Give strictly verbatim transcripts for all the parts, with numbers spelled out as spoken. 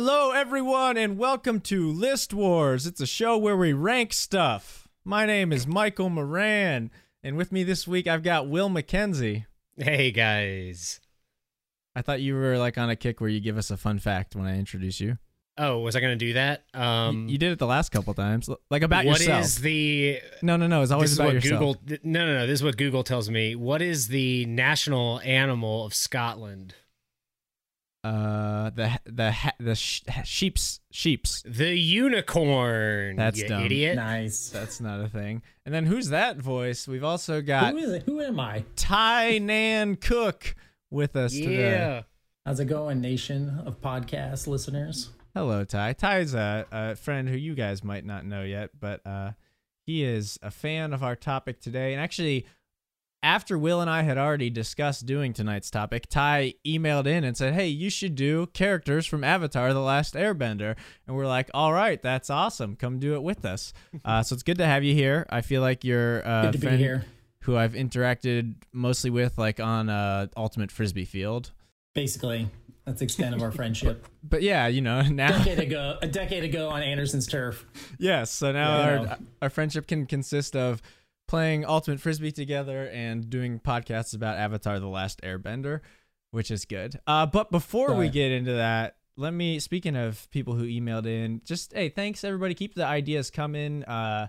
Hello, everyone, and welcome to List Wars. It's a show where we rank stuff. My name is Michael Moran, and with me this week, I've got Will McKenzie. Hey, guys. I thought you were, like, on a kick where you give us a fun fact when I introduce you. Oh, was I going to do that? Um, you, you did it the last couple times, like about what yourself. What is the... No, no, no, it's always about yourself. Google, th no, no, no, this is what Google tells me. What is the national animal of Scotland? Uh, the the the sh sheeps sheeps. The unicorn. That's you dumb. Idiot. Nice. That's not a thing. And then who's that voice? We've also got... Who is it? Who am I? Ty Nan Cook with us yeah. today. Yeah. How's it going, nation of podcast listeners? Hello, Ty. Ty's a, a friend who you guys might not know yet, but uh, he is a fan of our topic today. And actually, after Will and I had already discussed doing tonight's topic, Ty emailed in and said, hey, you should do characters from Avatar: The Last Airbender. And we're like, all right, that's awesome. Come do it with us. Uh, so it's good to have you here. I feel like you're uh, a friend here who I've interacted mostly with, like on uh, Ultimate Frisbee Field. Basically. That's the extent of our friendship. But, but yeah, you know, now... A decade ago, a decade ago on Anderson's turf. Yes, yeah, so now yeah, our, no. our friendship can consist of playing Ultimate Frisbee together and doing podcasts about Avatar: The Last Airbender, which is good. Uh, but before Sorry. we get into that, let me... Speaking of people who emailed in, just, hey, thanks, everybody. Keep the ideas coming. Uh,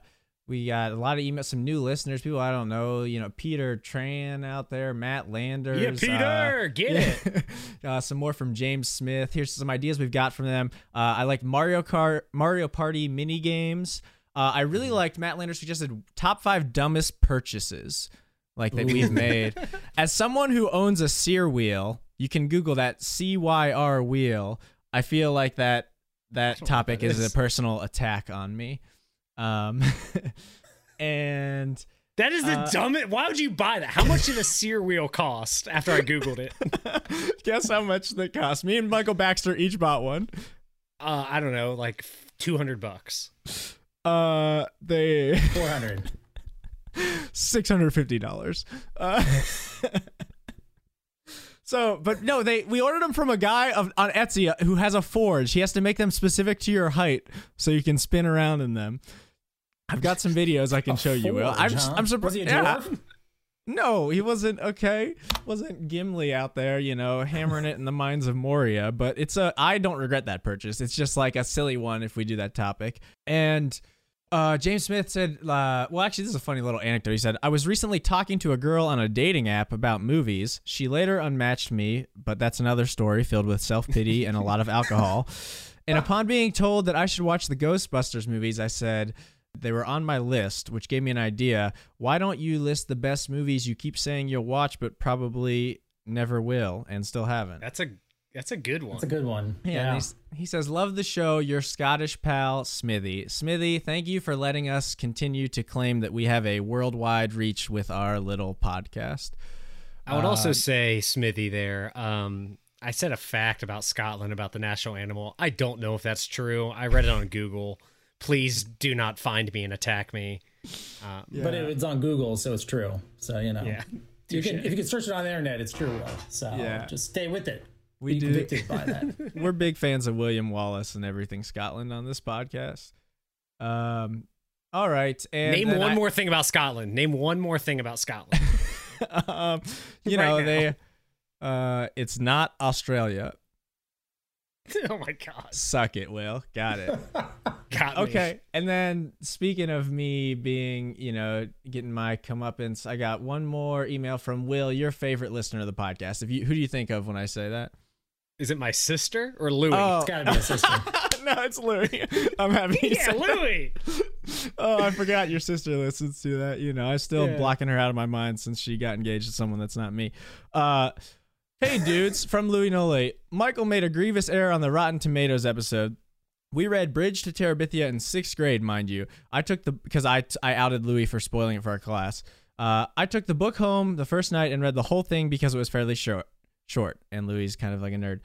we got a lot of emails, some new listeners, people I don't know, you know, Peter Tran out there, Matt Landers. Yeah, Peter, uh, get it. Uh, some more from James Smith. Here's some ideas we've got from them. Uh, I like Mario Kart, Mario Party mini games. Uh, I really liked Matt Landers suggested top five dumbest purchases like that Ooh. we've made. As someone who owns a Cyr wheel, you can Google that, C Y R wheel. I feel like that that topic is a personal attack on me. Um, and that is the uh, dumbest. Why would you buy that? How much did a Cyr wheel cost after I Googled it? Guess how much that cost. Me and Michael Baxter each bought one. Uh, I don't know, like two hundred bucks. Uh, they four hundred, six hundred fifty dollars. Uh, so, but no, they, we ordered them from a guy of, on Etsy who has a forge. He has to make them specific to your height so you can spin around in them. I've got some videos I can a show forge, you. Will. I'm, huh? I'm surprised. Was he a dwarf? Yeah. No, he wasn't. Okay, wasn't Gimli out there, you know, hammering it in the mines of Moria? But it's a... I don't regret that purchase. It's just like a silly one if we do that topic. And uh, James Smith said, uh, well, actually, this is a funny little anecdote. He said, I was recently talking to a girl on a dating app about movies. She later unmatched me, but that's another story filled with self-pity and a lot of alcohol. And upon being told that I should watch the Ghostbusters movies, I said... They were on my list, which gave me an idea. Why don't you list the best movies you keep saying you'll watch, but probably never will and still haven't? That's a that's a good one. That's a good one. Yeah. yeah. He says, love the show. Your Scottish pal, Smithy. Smithy, thank you for letting us continue to claim that we have a worldwide reach with our little podcast. I would uh, also say, Smithy there, um, I said a fact about Scotland, about the national animal. I don't know if that's true. I read it on Google. Please do not find me and attack me. Um, yeah. But it, it's on Google, so it's true. So, you know, yeah. you can, if you can search it on the internet, it's true. So yeah. just stay with it. We Be do. Convicted by that. We're big fans of William Wallace and everything Scotland on this podcast. Um, all right. And Name one I, more thing about Scotland. Name one more thing about Scotland. um, you right know, now. they. Uh, it's not Australia. Oh my god. Suck it, Will. Got it. Got me. Okay. And then speaking of me being, you know, getting my comeuppance, I got one more email from Will, your favorite listener of the podcast. If you who do you think of when I say that? Is it my sister or Louie? Oh. It's gotta be my sister. No, it's Louie. I'm happy. Yeah, Louie. Oh, I forgot your sister listens to that. You know, I'm still yeah. blocking her out of my mind since she got engaged to someone that's not me. Uh Hey dudes, from Louie Nolay. Michael made a grievous error on the Rotten Tomatoes episode. We read Bridge to Terabithia in sixth grade, mind you. I took the because I I outed Louie for spoiling it for our class. Uh, I took the book home the first night and read the whole thing because it was fairly short. Short, and Louie's kind of like a nerd.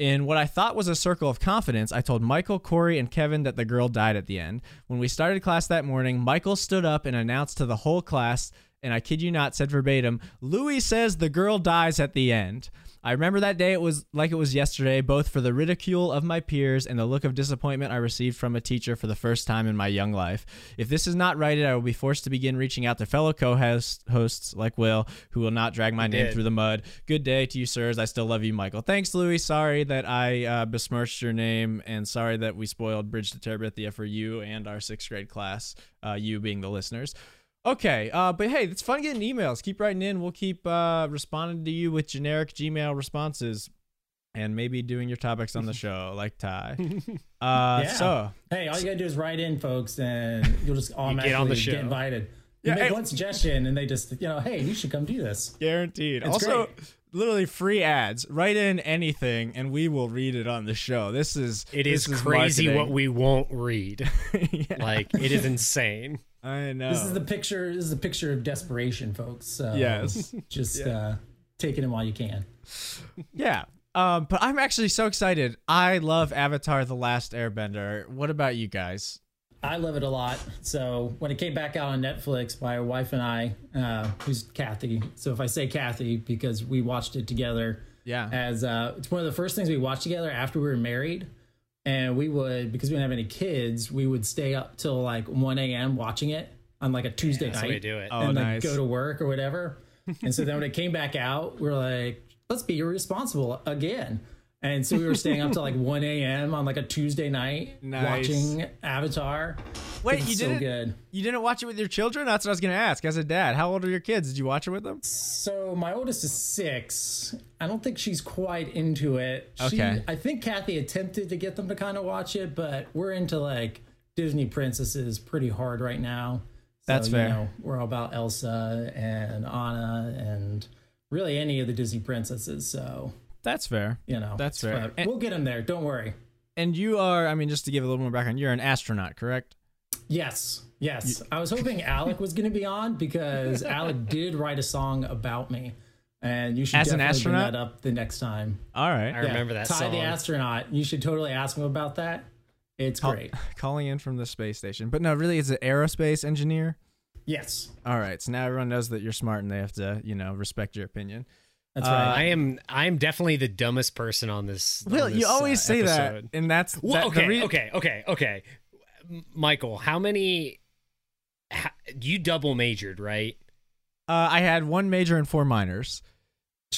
In what I thought was a circle of confidence, I told Michael, Corey, and Kevin that the girl died at the end. When we started class that morning, Michael stood up and announced to the whole class and I kid you not, said verbatim, Louie says the girl dies at the end. I remember that day it was like it was yesterday, both for the ridicule of my peers and the look of disappointment I received from a teacher for the first time in my young life. If this is not righted, I will be forced to begin reaching out to fellow co-hosts like Will, who will not drag my name through the mud. Good day to you, sirs. I still love you, Michael. Thanks, Louie. Sorry that I uh, besmirched your name, and sorry that we spoiled Bridge to Terabithia for you and our sixth grade class, uh, you being the listeners. Okay, uh, but hey, it's fun getting emails. Keep writing in. We'll keep uh, responding to you with generic Gmail responses and maybe doing your topics on the show, like Ty. Uh, yeah. So, hey, all you got to do is write in, folks, and you'll just automatically you get, on the show. get invited. You yeah, make hey, one suggestion, and they just, you know, hey, you should come do this. Guaranteed. It's also, great. Literally free ads. Write in anything, and we will read it on the show. This is It is, is crazy marketing. What we won't read. Yeah. Like, it is insane. I know. This is the picture. This is the picture of desperation, folks. So yes. Just yeah. uh, taking them while you can. Yeah. Um, but I'm actually so excited. I love Avatar: The Last Airbender. What about you guys? I love it a lot. So when it came back out on Netflix, my wife and I, uh, who's Kathy. So if I say Kathy, because we watched it together. Yeah. As uh, it's one of the first things we watched together after we were married. And we would, because we didn't have any kids, we would stay up till like one A M watching it on like a Tuesday yeah, that's night. That's do it. And oh, like nice. Go to work or whatever. And so then when it came back out, we were like, let's be irresponsible again. And so we were staying up till like one A M on like a Tuesday night nice. watching Avatar. Wait, you didn't, so good. you didn't watch it with your children? That's what I was going to ask. As a dad, how old are your kids? Did you watch it with them? So my oldest is six. I don't think she's quite into it. She, okay. I think Kathy attempted to get them to kind of watch it, but we're into like Disney princesses pretty hard right now. So, That's fair. You know, we're all about Elsa and Anna and really any of the Disney princesses. So... That's fair. You know, that's fair. And, we'll get him there. Don't worry. And you are, I mean, just to give a little more background, you're an astronaut, correct? Yes. Yes. You I was hoping Alec was going to be on because Alec did write a song about me. And you should As definitely an astronaut? bring that up the next time. All right. I yeah. remember that Ty song. Ty the Astronaut. You should totally ask him about that. It's Call, great. Calling in from the space station. But no, really, it's an aerospace engineer? Yes. All right. So now everyone knows that you're smart and they have to, you know, respect your opinion. That's right. Uh, I am. I am definitely the dumbest person on this. Will, on this, you always uh, say episode. that, and that's well, that, okay. Okay, okay, okay. Michael, how many? How, you double majored, right? Uh, I had one major and four minors.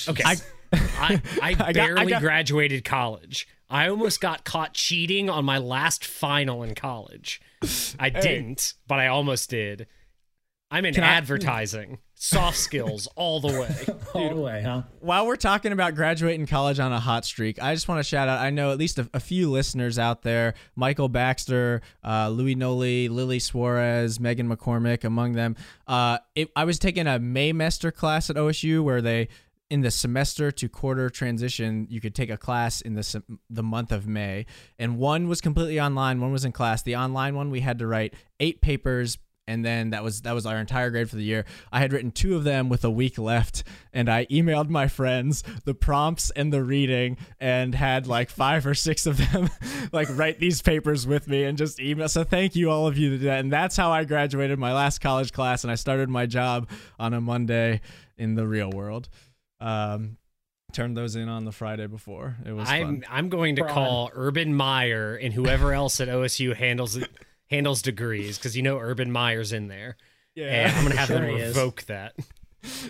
Okay, I, I, I, I barely I got, graduated college. I almost got caught cheating on my last final in college. I hey. didn't, but I almost did. I'm in Can advertising. I, Soft skills all the way. Dude, all the way, huh? While we're talking about graduating college on a hot streak, I just want to shout out, I know at least a, a few listeners out there, Michael Baxter, uh, Louie Nolay, Lily Suarez, Megan McCormick, among them. Uh, it, I was taking a Maymester class at O S U where they, in the semester to quarter transition, you could take a class in the, the month of May. And one was completely online, one was in class. The online one, we had to write eight papers. And then that was that was our entire grade for the year. I had written two of them with a week left, and I emailed my friends the prompts and the reading, and had like five or six of them like write these papers with me and just email. So thank you all of you to that. And that's how I graduated my last college class, and I started my job on a Monday in the real world. Um, turned those in on the Friday before. It was. I'm fun. I'm going to Braun. call Urban Meyer and whoever else at O S U handles it. Handles degrees, because you know Urban Meyer's in there. Yeah, and I'm gonna have sure them revoke is. that.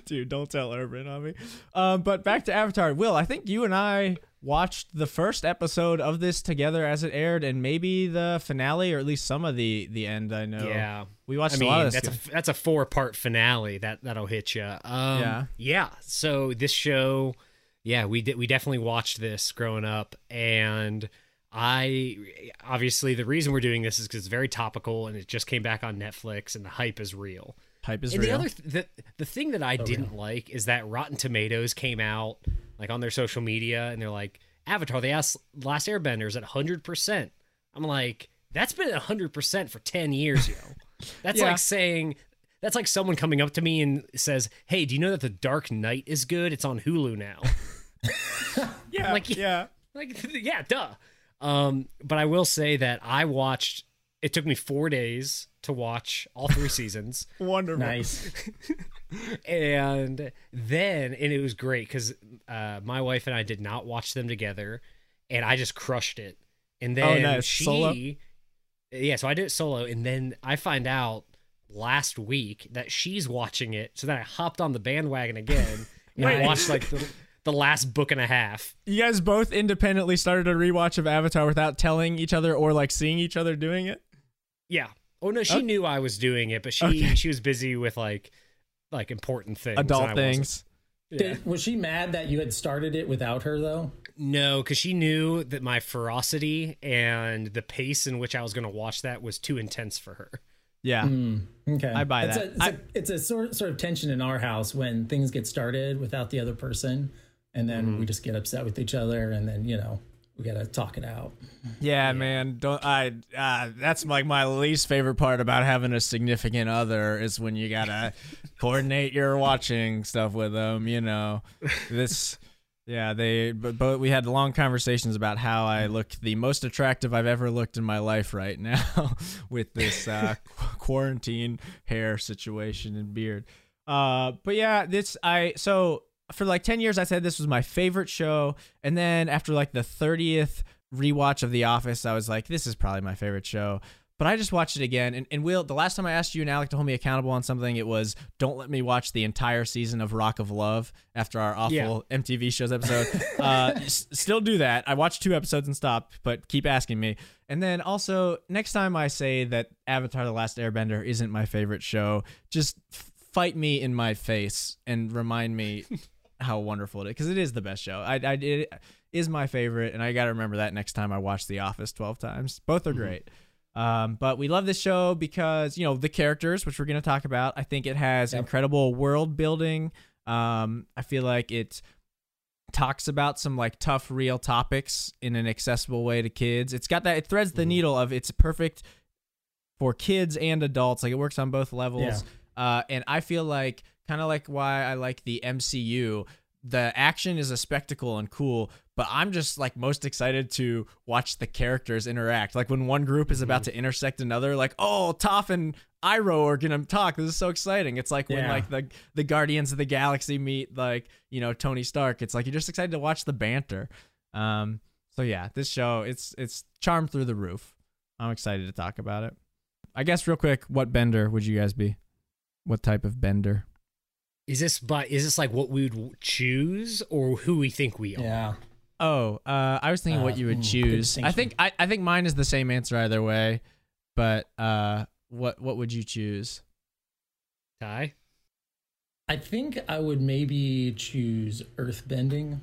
Dude, don't tell Urban on me. Um, but back to Avatar. Will, I think you and I watched the first episode of this together as it aired, and maybe the finale, or at least some of the the end. I know. Yeah, we watched I mean, a lot of this. That's a, that's a four part finale that that'll hit you. Um, yeah. Yeah. So this show, yeah, we did. We definitely watched this growing up, and. I obviously the reason we're doing this is because it's very topical and it just came back on Netflix and the hype is real. Hype is and real. The other th the, the thing that I oh, didn't yeah. like is that Rotten Tomatoes came out like on their social media and they're like, Avatar: The Last Airbender is at one hundred percent. I'm like, that's been at one hundred percent for ten years, yo. That's yeah. like saying that's like someone coming up to me and says, "Hey, do you know that The Dark Knight is good? It's on Hulu now." yeah, like yeah, like yeah, duh. Um, but I will say that I watched It took me four days to watch all three seasons. Wonderful. Nice. And then, and it was great because uh, my wife and I did not watch them together, and I just crushed it. And then oh, nice. she, solo? yeah, so I did it solo. And then I find out last week that she's watching it. So then I hopped on the bandwagon again and I watched like the, the last book and a half. You guys both independently started a rewatch of Avatar without telling each other or like seeing each other doing it? Yeah. Oh no, she oh. knew I was doing it, but she okay. she was busy with like like important things, adult things. Yeah. Did, was she mad that you had started it without her though? No, because she knew that my ferocity and the pace in which I was going to watch that was too intense for her. Yeah, mm, okay, I buy it's that. A, it's, I, a, it's a sort sort of tension in our house when things get started without the other person, and then mm-hmm. we just get upset with each other, and then you know. We gotta talk it out. Yeah, yeah. man. Don't I? Uh, that's like my least favorite part about having a significant other is when you gotta coordinate your watching stuff with them. You know, this. Yeah, they. But, but we had long conversations about how I look the most attractive I've ever looked in my life right now with this uh, quarantine hair situation and beard. Uh, but yeah, this I so. For like ten years, I said this was my favorite show. And then after like the thirtieth rewatch of The Office, I was like, this is probably my favorite show. But I just watched it again. And, and Will, the last time I asked you and Alec to hold me accountable on something, it was don't let me watch the entire season of Rock of Love after our awful yeah. M T V Shows episode. uh, s- still do that. I watched two episodes and stopped, but keep asking me. And then also, next time I say that Avatar: The Last Airbender isn't my favorite show, just f- fight me in my face and remind me... how wonderful it is, because it is the best show. I, I it is my favorite, and I gotta remember that next time I watch The Office twelve times. Both are great, mm-hmm. um, but we love this show because you know the characters, which we're gonna talk about. I think it has yep. incredible world building. Um, I feel like it talks about some like tough, real topics in an accessible way to kids. It's got that. It threads the mm-hmm. needle of it's perfect for kids and adults. Like it works on both levels, yeah. uh, and I feel like. Kind of like why I like the M C U. The action is a spectacle and cool, but I'm just like most excited to watch the characters interact. Like when one group is about mm-hmm. to intersect another, like, oh, Toph and Iroh are gonna talk. This is so exciting. It's like yeah. when like the the Guardians of the Galaxy meet like, you know, Tony Stark. It's like you're just excited to watch the banter. Um, so yeah, this show, it's it's charmed through the roof. I'm excited to talk about it. I guess real quick, what bender would you guys be? What type of bender? Is this by, is this like what we would choose or who we think we are? Yeah. Oh, uh, I was thinking uh, what you would choose. I think I, I think mine is the same answer either way, but uh, what what would you choose? Ty? I think I would maybe choose earthbending.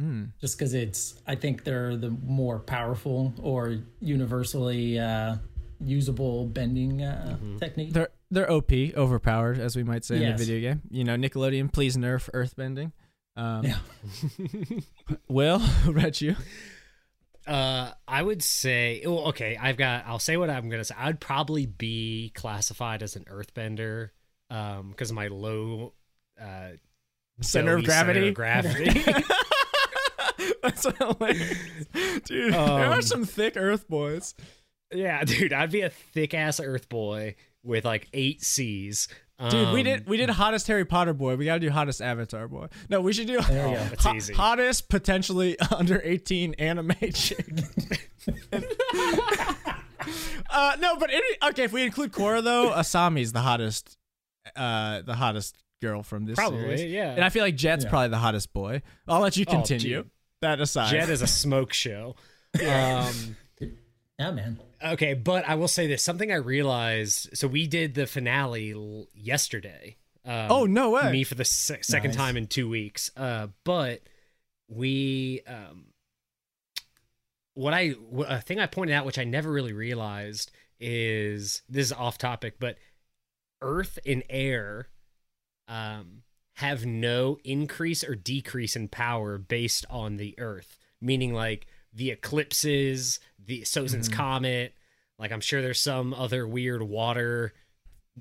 Mm. Just because it's, I think they're the more powerful or universally uh, usable bending uh, mm-hmm. technique. They're, They're O P, overpowered, as we might say yes. in a video game. You know, Nickelodeon, please nerf earthbending. Um, yeah. Will, read you. Uh, I would say, well, okay, I've got, I'll say what I'm going to say. I'd probably be classified as an earthbender because um, my low uh, center of gravity. Center of gravity. That's hilarious. Dude, um, there are some thick earth boys. Yeah, dude, I'd be a thick ass earth boy. With like eight C's, um, dude. We did we did hottest Harry Potter boy. We gotta do hottest Avatar boy. No, we should do there you go. That's ho- easy. Hottest potentially under eighteen anime chick. uh, no, but it, okay. If we include Korra though, Asami's the hottest, uh, the hottest girl from this probably, series. Yeah. And I feel like Jet's yeah. probably the hottest boy. I'll let you continue. Oh, that aside, Jet is a smoke show. um, yeah, man. Okay, but I will say this. Something I realized, so we did the finale l- yesterday. Um, oh, no way. Me for the se- second nice. time in two weeks. Uh, but we, um, what I, a thing I pointed out, which I never really realized is, this is off topic, but earth and air um, have no increase or decrease in power based on the earth. Meaning like the eclipses, the Sozin's mm-hmm. comet, like I'm sure there's some other weird water,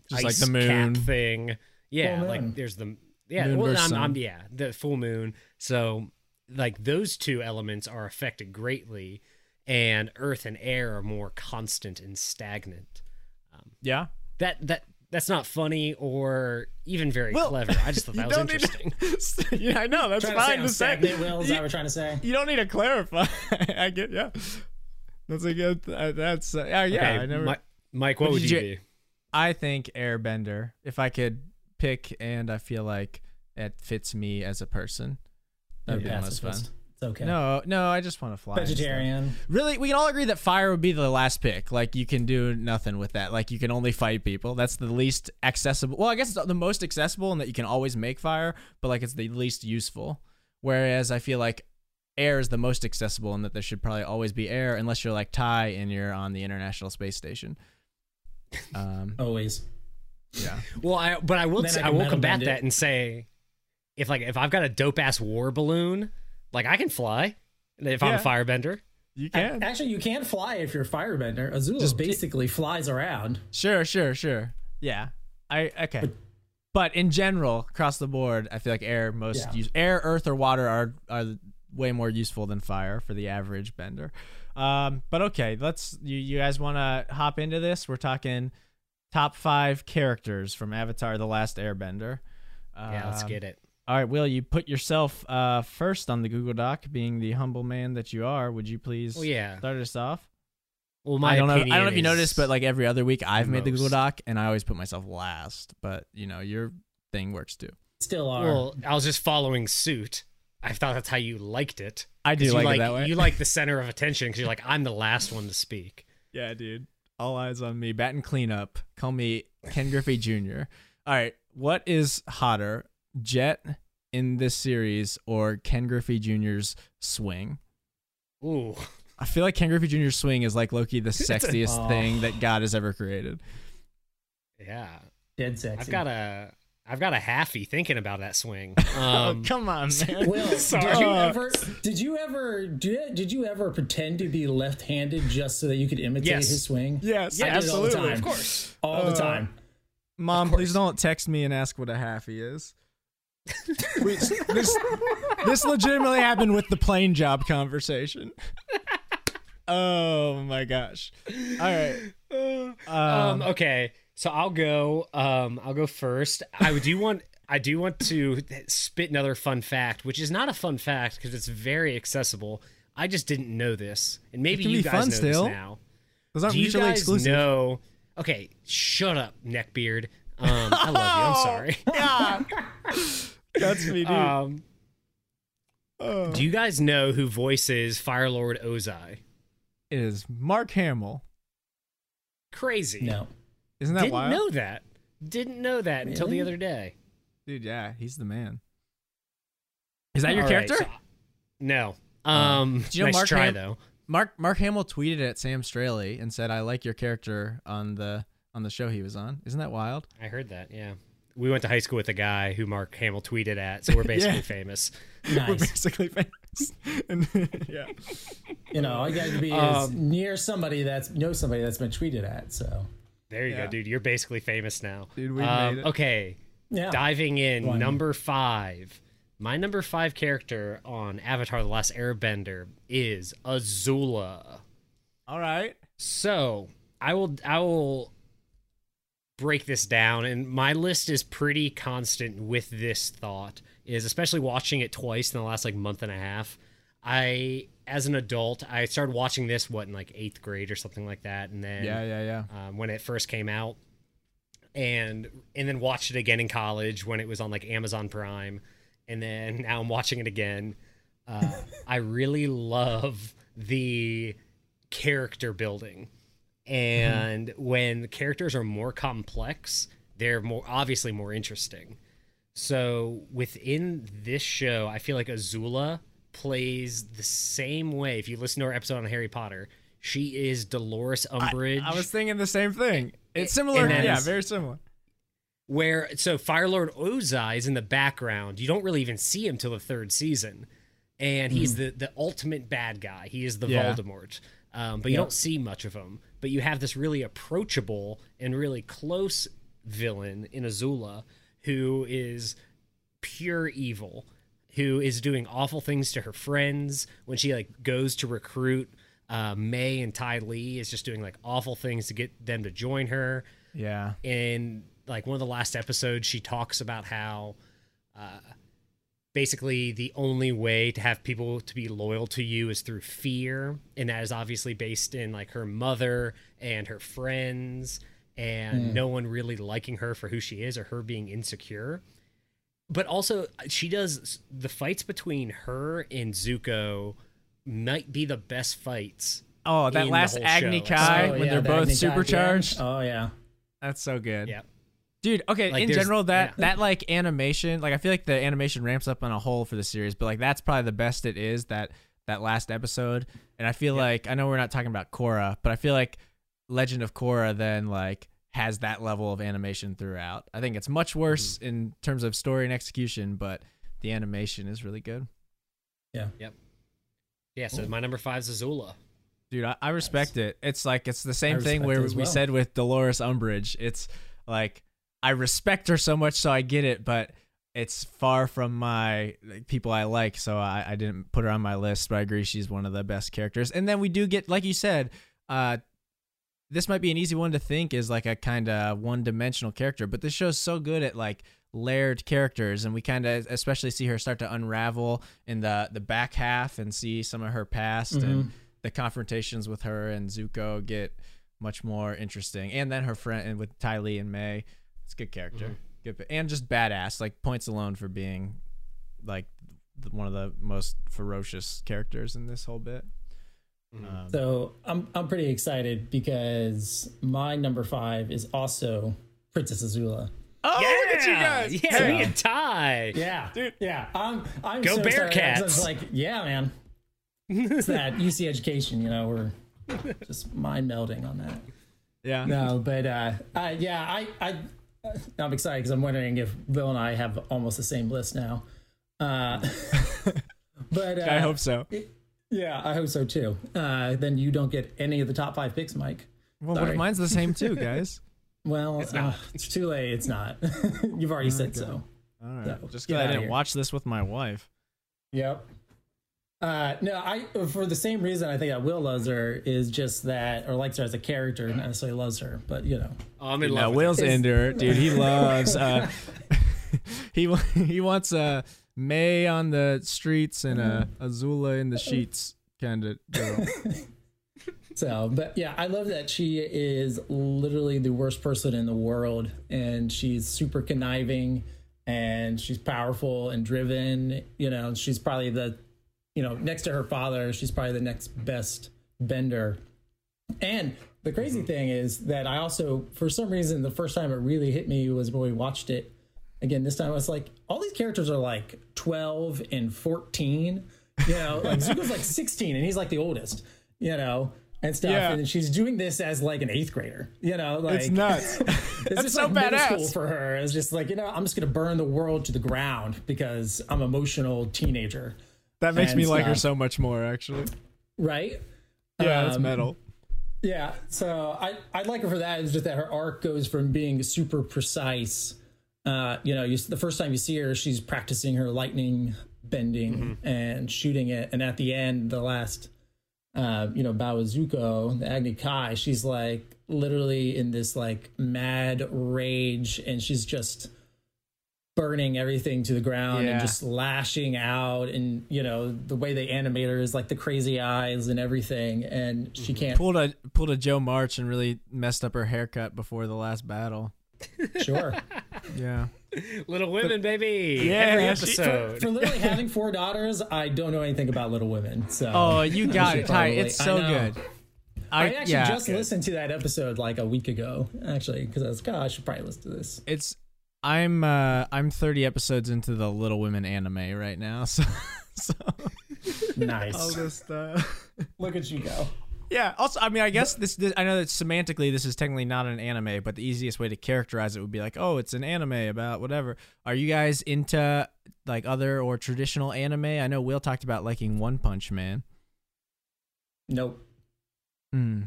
just ice like the moon cap thing. Yeah, full like moon. There's the yeah, moon well, I'm, I'm, yeah, the full moon. So like those two elements are affected greatly, and earth and air are more constant and stagnant. Um, yeah. That that that's not funny or even very well, clever. I just thought that was interesting. To, yeah, I know. That's fine to say. Stagnant, Will, is that what we're trying to say? You don't need to clarify. I get, yeah. That's a good, uh, that's, uh, yeah. Okay, I never, my, Mike, what, what would you, you be? I think airbender, if I could pick, and I feel like it fits me as a person. That would yeah, be most fun. It's okay. No, no, I just want to fly. Vegetarian. Really, we can all agree that fire would be the last pick. Like, you can do nothing with that. Like, you can only fight people. That's the least accessible. Well, I guess it's the most accessible in that you can always make fire, but, like, it's the least useful. Whereas I feel like air is the most accessible, and that there should probably always be air, unless you're like Ty and you're on the International Space Station. Um, always. Yeah. Well, I but I will say, I, I will combat that and say, if like if I've got a dope ass war balloon, like I can fly. If yeah. I'm a firebender, you can I, actually you can fly if you're a firebender. Azula just basically flies around. Sure, sure, sure. Yeah. I okay. But, but in general, across the board, I feel like air most yeah. use air, earth, or water are are. way more useful than fire for the average bender. Um, but okay, let's, you, you guys want to hop into this? We're talking top five characters from Avatar: The Last Airbender. Um, yeah, let's get it. All right, Will, you put yourself uh, first on the Google Doc, being the humble man that you are. Would you please well, yeah. start us off? Well, my I don't know. I don't know if you noticed, but like every other week, I've most. made the Google Doc, and I always put myself last. But you know, your thing works too. Still are. Well, I was just following suit. I thought that's how you liked it. I do like, like it that way. You like the center of attention because you're like, I'm the last one to speak. Yeah, dude. All eyes on me. Bat and cleanup. Call me Ken Griffey Junior All right. What is hotter, Jet in this series or Ken Griffey Junior's swing? Ooh. I feel like Ken Griffey Junior's swing is like Loki, the sexiest a, oh. thing that God has ever created. Yeah. Dead sexy. I've got a... I've got a halfie thinking about that swing. Um, oh, come on, man. Will, did you ever? Did you ever? Did you ever pretend to be left-handed just so that you could imitate yes. his swing? Yes, I yeah, did absolutely, it all the time. Of course, all uh, the time. Mom, please don't text me and ask what a halfie is. Wait, this, this legitimately happened with the plane job conversation. Oh my gosh! All right. Um, um, okay. So I'll go. Um, I'll go first. I do want. I do want to spit another fun fact, which is not a fun fact because it's very accessible. I just didn't know this, and maybe you guys know still. this now. Those aren't do mutually you guys exclusive. know? Okay, shut up, neckbeard. Um, I love you. I'm sorry. That's me, dude. Um, oh. Do you guys know who voices Fire Lord Ozai? It is Mark Hamill. Crazy. No. Isn't that Didn't wild? know that. Didn't know that really? until the other day. Dude, yeah, he's the man. Is that your All character? Right, so, no. Um, Did you know nice Mark try Ham though. Mark Mark Hamill tweeted at Sam Straley and said, "I like your character on the on the show he was on." Isn't that wild? I heard that. Yeah, we went to high school with a guy who Mark Hamill tweeted at, so we're basically yeah. famous. Nice. We're basically famous. And, yeah. You know, all you got to be um, is near somebody that's know somebody that's been tweeted at. So. There you yeah. go, dude. You're basically famous now. Dude, we um, made it. Okay, yeah. diving in, One. number five. My number five character on Avatar: The Last Airbender is Azula. All right. So I will I will break this down, and my list is pretty constant with this thought, is especially watching it twice in the last like month and a half. I... As an adult, I started watching this, what, in like eighth grade or something like that. And then yeah, yeah, yeah. Um, when it first came out, and and then watched it again in college when it was on like Amazon Prime. And then now I'm watching it again. Uh, I really love the character building. And mm-hmm. when the characters are more complex, they're more obviously more interesting. So within this show, I feel like Azula plays the same way. If you listen to our episode on Harry Potter, she is Dolores Umbridge. I, I was thinking the same thing. It's similar. Yeah, is, very similar. Where so Fire Lord Ozai is in the background. You don't really even see him till the third season, and he's mm. the the ultimate bad guy. He is the yeah. Voldemort, um, but you yep. don't see much of him. But you have this really approachable and really close villain in Azula, who is pure evil, who is doing awful things to her friends when she like goes to recruit Uh, May and Ty Lee is just doing like awful things to get them to join her. Yeah. And like one of the last episodes, she talks about how uh, basically the only way to have people to be loyal to you is through fear. And that is obviously based in like her mother and her friends and mm. no one really liking her for who she is or her being insecure. But also she does the fights between her and Zuko might be the best fights. Oh, that last Agni Kai when they're both supercharged. Oh yeah. That's so good. Yeah. Dude, okay, like in general, that yeah. that like animation, like I feel like the animation ramps up on a whole for the series, but like that's probably the best it is, that that last episode. And I feel yeah. like, I know we're not talking about Korra, but I feel like Legend of Korra then like has that level of animation throughout. I think it's much worse mm-hmm. in terms of story and execution, but the animation is really good. Yeah. Yep. Yeah, so Ooh. my number five is Azula. Dude, I, I respect nice. it. It's like, it's the same thing where we well. said with Dolores Umbridge. It's like, I respect her so much, so I get it, but it's far from my like, people I like, so I, I didn't put her on my list, but I agree she's one of the best characters. And then we do get, like you said, uh, this might be an easy one to think is like a kind of one-dimensional character, but this show's so good at like layered characters, and we kind of especially see her start to unravel in the the back half and see some of her past mm-hmm. and the confrontations with her and Zuko get much more interesting, and then her friend and with Ty Lee and May. It's a good character mm-hmm. good, and just badass, like points alone for being like one of the most ferocious characters in this whole bit. Mm-hmm. um, so I'm, I'm pretty excited because my number five is also Princess Azula. Oh, yeah! Look at you guys! Yeah, so, me and Ty. Yeah, dude. Yeah, I'm. I'm Go so Bearcats! I was like, yeah, man. It's that U C education, you know. We're just mind melding on that. Yeah. No, but uh, uh yeah, I, I, I'm excited because I'm wondering if Will and I have almost the same list now. Uh, but uh, I hope so. It, yeah, I hope so too. Uh, then you don't get any of the top five picks, Mike. Well, but mine's the same too, guys. Well, it's, uh, it's too late. It's not. You've already oh, said God. so. All right. So, just because I didn't here. watch this with my wife. Yep. Uh, no, I for the same reason I think that Will loves her is just that, or likes her as a character, not necessarily loves her, but you know. Oh, I'm in dude, love. No, with Will's into her, dude. He loves. Uh, he he wants a uh, May on the streets and a uh, Azula in the sheets kind of girl. So, but yeah, I love that she is literally the worst person in the world, and she's super conniving, and she's powerful and driven. You know, she's probably the, you know, next to her father, she's probably the next best bender. And the crazy thing is that I also, for some reason, the first time it really hit me was when we watched it again. This time I was like, all these characters are like twelve and fourteen. You know, like Zuko's like sixteen, and he's like the oldest. You know. And stuff, yeah. And she's doing this as like an eighth grader, you know, like it's nuts. It's That's just so like badass middle school for her. It's just like, you know, I'm just gonna burn the world to the ground because I'm an emotional teenager. That makes and me stuff. like her so much more, actually. Right? Yeah, it's um, metal. Yeah, so I I like her for that. It's just that her arc goes from being super precise. Uh, you know, you, the first time you see her, she's practicing her lightning bending mm-hmm. and shooting it, and at the end, the last. Uh, you know, Bao Zuko, the Agni Kai, she's like literally in this like mad rage, and she's just burning everything to the ground yeah. and just lashing out. And, you know, the way they animate her is like the crazy eyes and everything. And she can't pulled a pulled a Joe March and really messed up her haircut before the last battle. Sure. Yeah. Little Women, but, baby. Yeah, every episode. She, for, for literally having four daughters, I don't know anything about Little Women. So oh, you got it, Ty. It's so I good. I, I actually yeah, just good. listened to that episode like a week ago, actually, because I was like, oh, I should probably listen to this. It's I'm uh, I'm thirty episodes into the Little Women anime right now, so, so nice. All this stuff. Look at you go. Yeah. Also, I mean, I guess this, this. I know that semantically, this is technically not an anime, but the easiest way to characterize it would be like, "Oh, it's an anime about whatever." Are you guys into like other or traditional anime? I know Will talked about liking One Punch Man. Nope. Mm.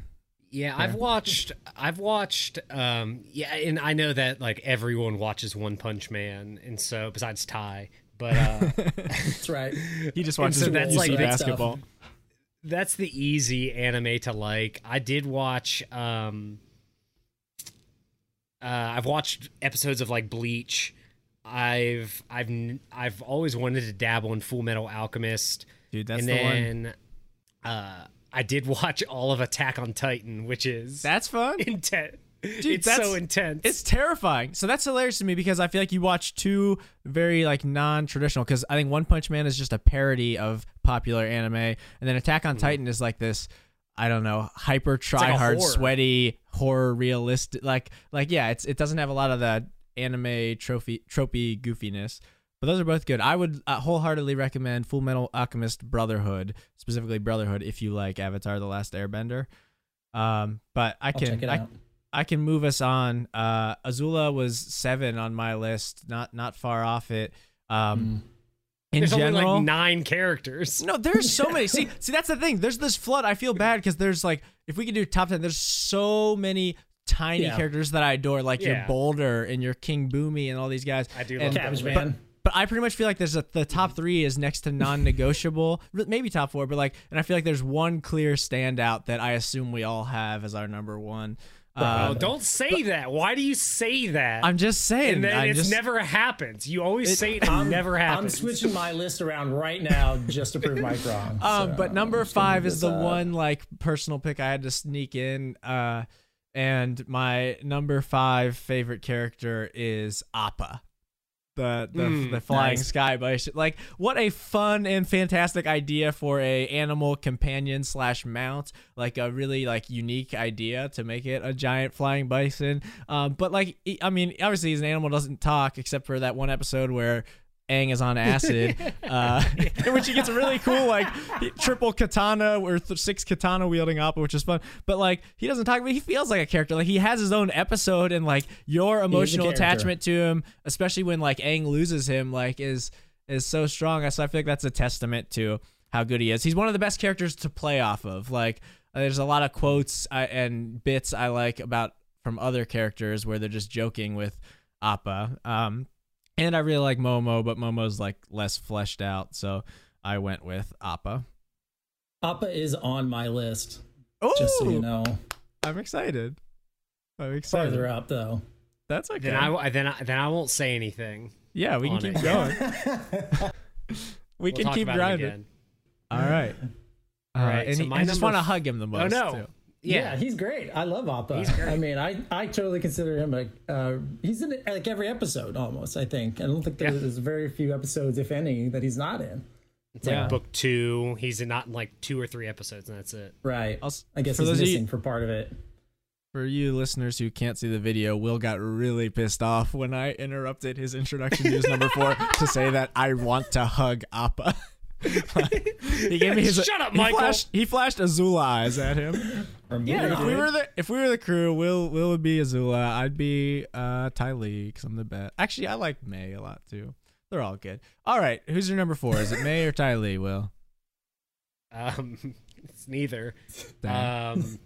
Yeah, Fair. I've watched. I've watched. Um, yeah, and I know that like everyone watches One Punch Man, and so besides Ty, but uh, that's right. He just watches so that's like basketball. Stuff. that's the easy anime to like. I did watch, um, uh, I've watched episodes of like Bleach. I've, I've, I've always wanted to dabble in Full Metal Alchemist. Dude, that's and the then, one. Uh, I did watch all of Attack on Titan, which is that's fun. Intense. Dude, it's that's, so intense. It's terrifying. So that's hilarious to me because I feel like you watch two very like non-traditional, because I think One Punch Man is just a parody of popular anime, and then Attack on mm. Titan is like this, I don't know, hyper try-hard, like sweaty, horror realistic, like like yeah, it's it doesn't have a lot of the anime trophy tropey goofiness. But those are both good. I would uh, wholeheartedly recommend Full Metal Alchemist Brotherhood, specifically Brotherhood, if you like Avatar: The Last Airbender. Um, but I can I, I can move us on. Uh, Azula was seven on my list, not not far off it. Um, mm. In there's general, only like nine characters. No, there's so many. See, see, that's the thing. There's this flood. I feel bad because there's like, if we could do top ten, there's so many tiny yeah. characters that I adore, like yeah. your Boulder and your King Boomy and all these guys. I do love Cabbage Man. But, But I pretty much feel like there's a, the top three is next to non-negotiable, maybe top four, but like, and I feel like there's one clear standout that I assume we all have as our number one. Uh, oh, don't say but, that. Why do you say that? I'm just saying. And then it never happens. You always it, say it I'm, never happens. I'm switching my list around right now just to prove Mike wrong. Um, so but number five is the up. one like personal pick I had to sneak in. Uh, and my number five favorite character is Appa. The the, mm, the flying nice. sky bison. Like, what a fun and fantastic idea for a animal companion slash mount. Like a really like unique idea to make it a giant flying bison. Um, but like, I mean, obviously he's an animal, doesn't talk except for that one episode where Aang is on acid, uh, in which he gets a really cool like triple katana or th six katana wielding Appa, which is fun. But like he doesn't talk, but he feels like a character. Like he has his own episode, and like your emotional attachment to him, especially when like Aang loses him, like is is so strong. So I feel like that's a testament to how good he is. He's one of the best characters to play off of. Like uh, there's a lot of quotes I, and bits I like about from other characters where they're just joking with Appa. Um, And I really like Momo, but Momo's like less fleshed out, so I went with Appa. Appa is on my list. Oh, just so you know, I'm excited. I'm excited. Farther up though. That's okay. Then I then I, then I won't say anything. Yeah, we can keep it. going. we we'll can keep grinding. All right. All right. Uh, and so he, I just want to hug him the most. Oh no. Too. Yeah. yeah, he's great. I love Appa. He's great. I mean, I, I totally consider him like uh, he's in like every episode almost. I think I don't think there's, yeah. there's very few episodes, if any, that he's not in. It's yeah. like book two. He's in not in like two or three episodes, and that's it. Right. I'll, I guess he's missing you, for part of it. For you listeners who can't see the video, Will got really pissed off when I interrupted his introduction to his number four to say that I want to hug Appa. Like, he gave me his shut up, he Michael. Flashed, he flashed Azula eyes at him. Yeah, if we were the if we were the crew, Will Will would be Azula. I'd be uh, Ty Lee because I'm the best. Actually, I like May a lot too. They're all good. All right, who's your number four? Is it May or Ty Lee? Will? Um, it's neither. Um,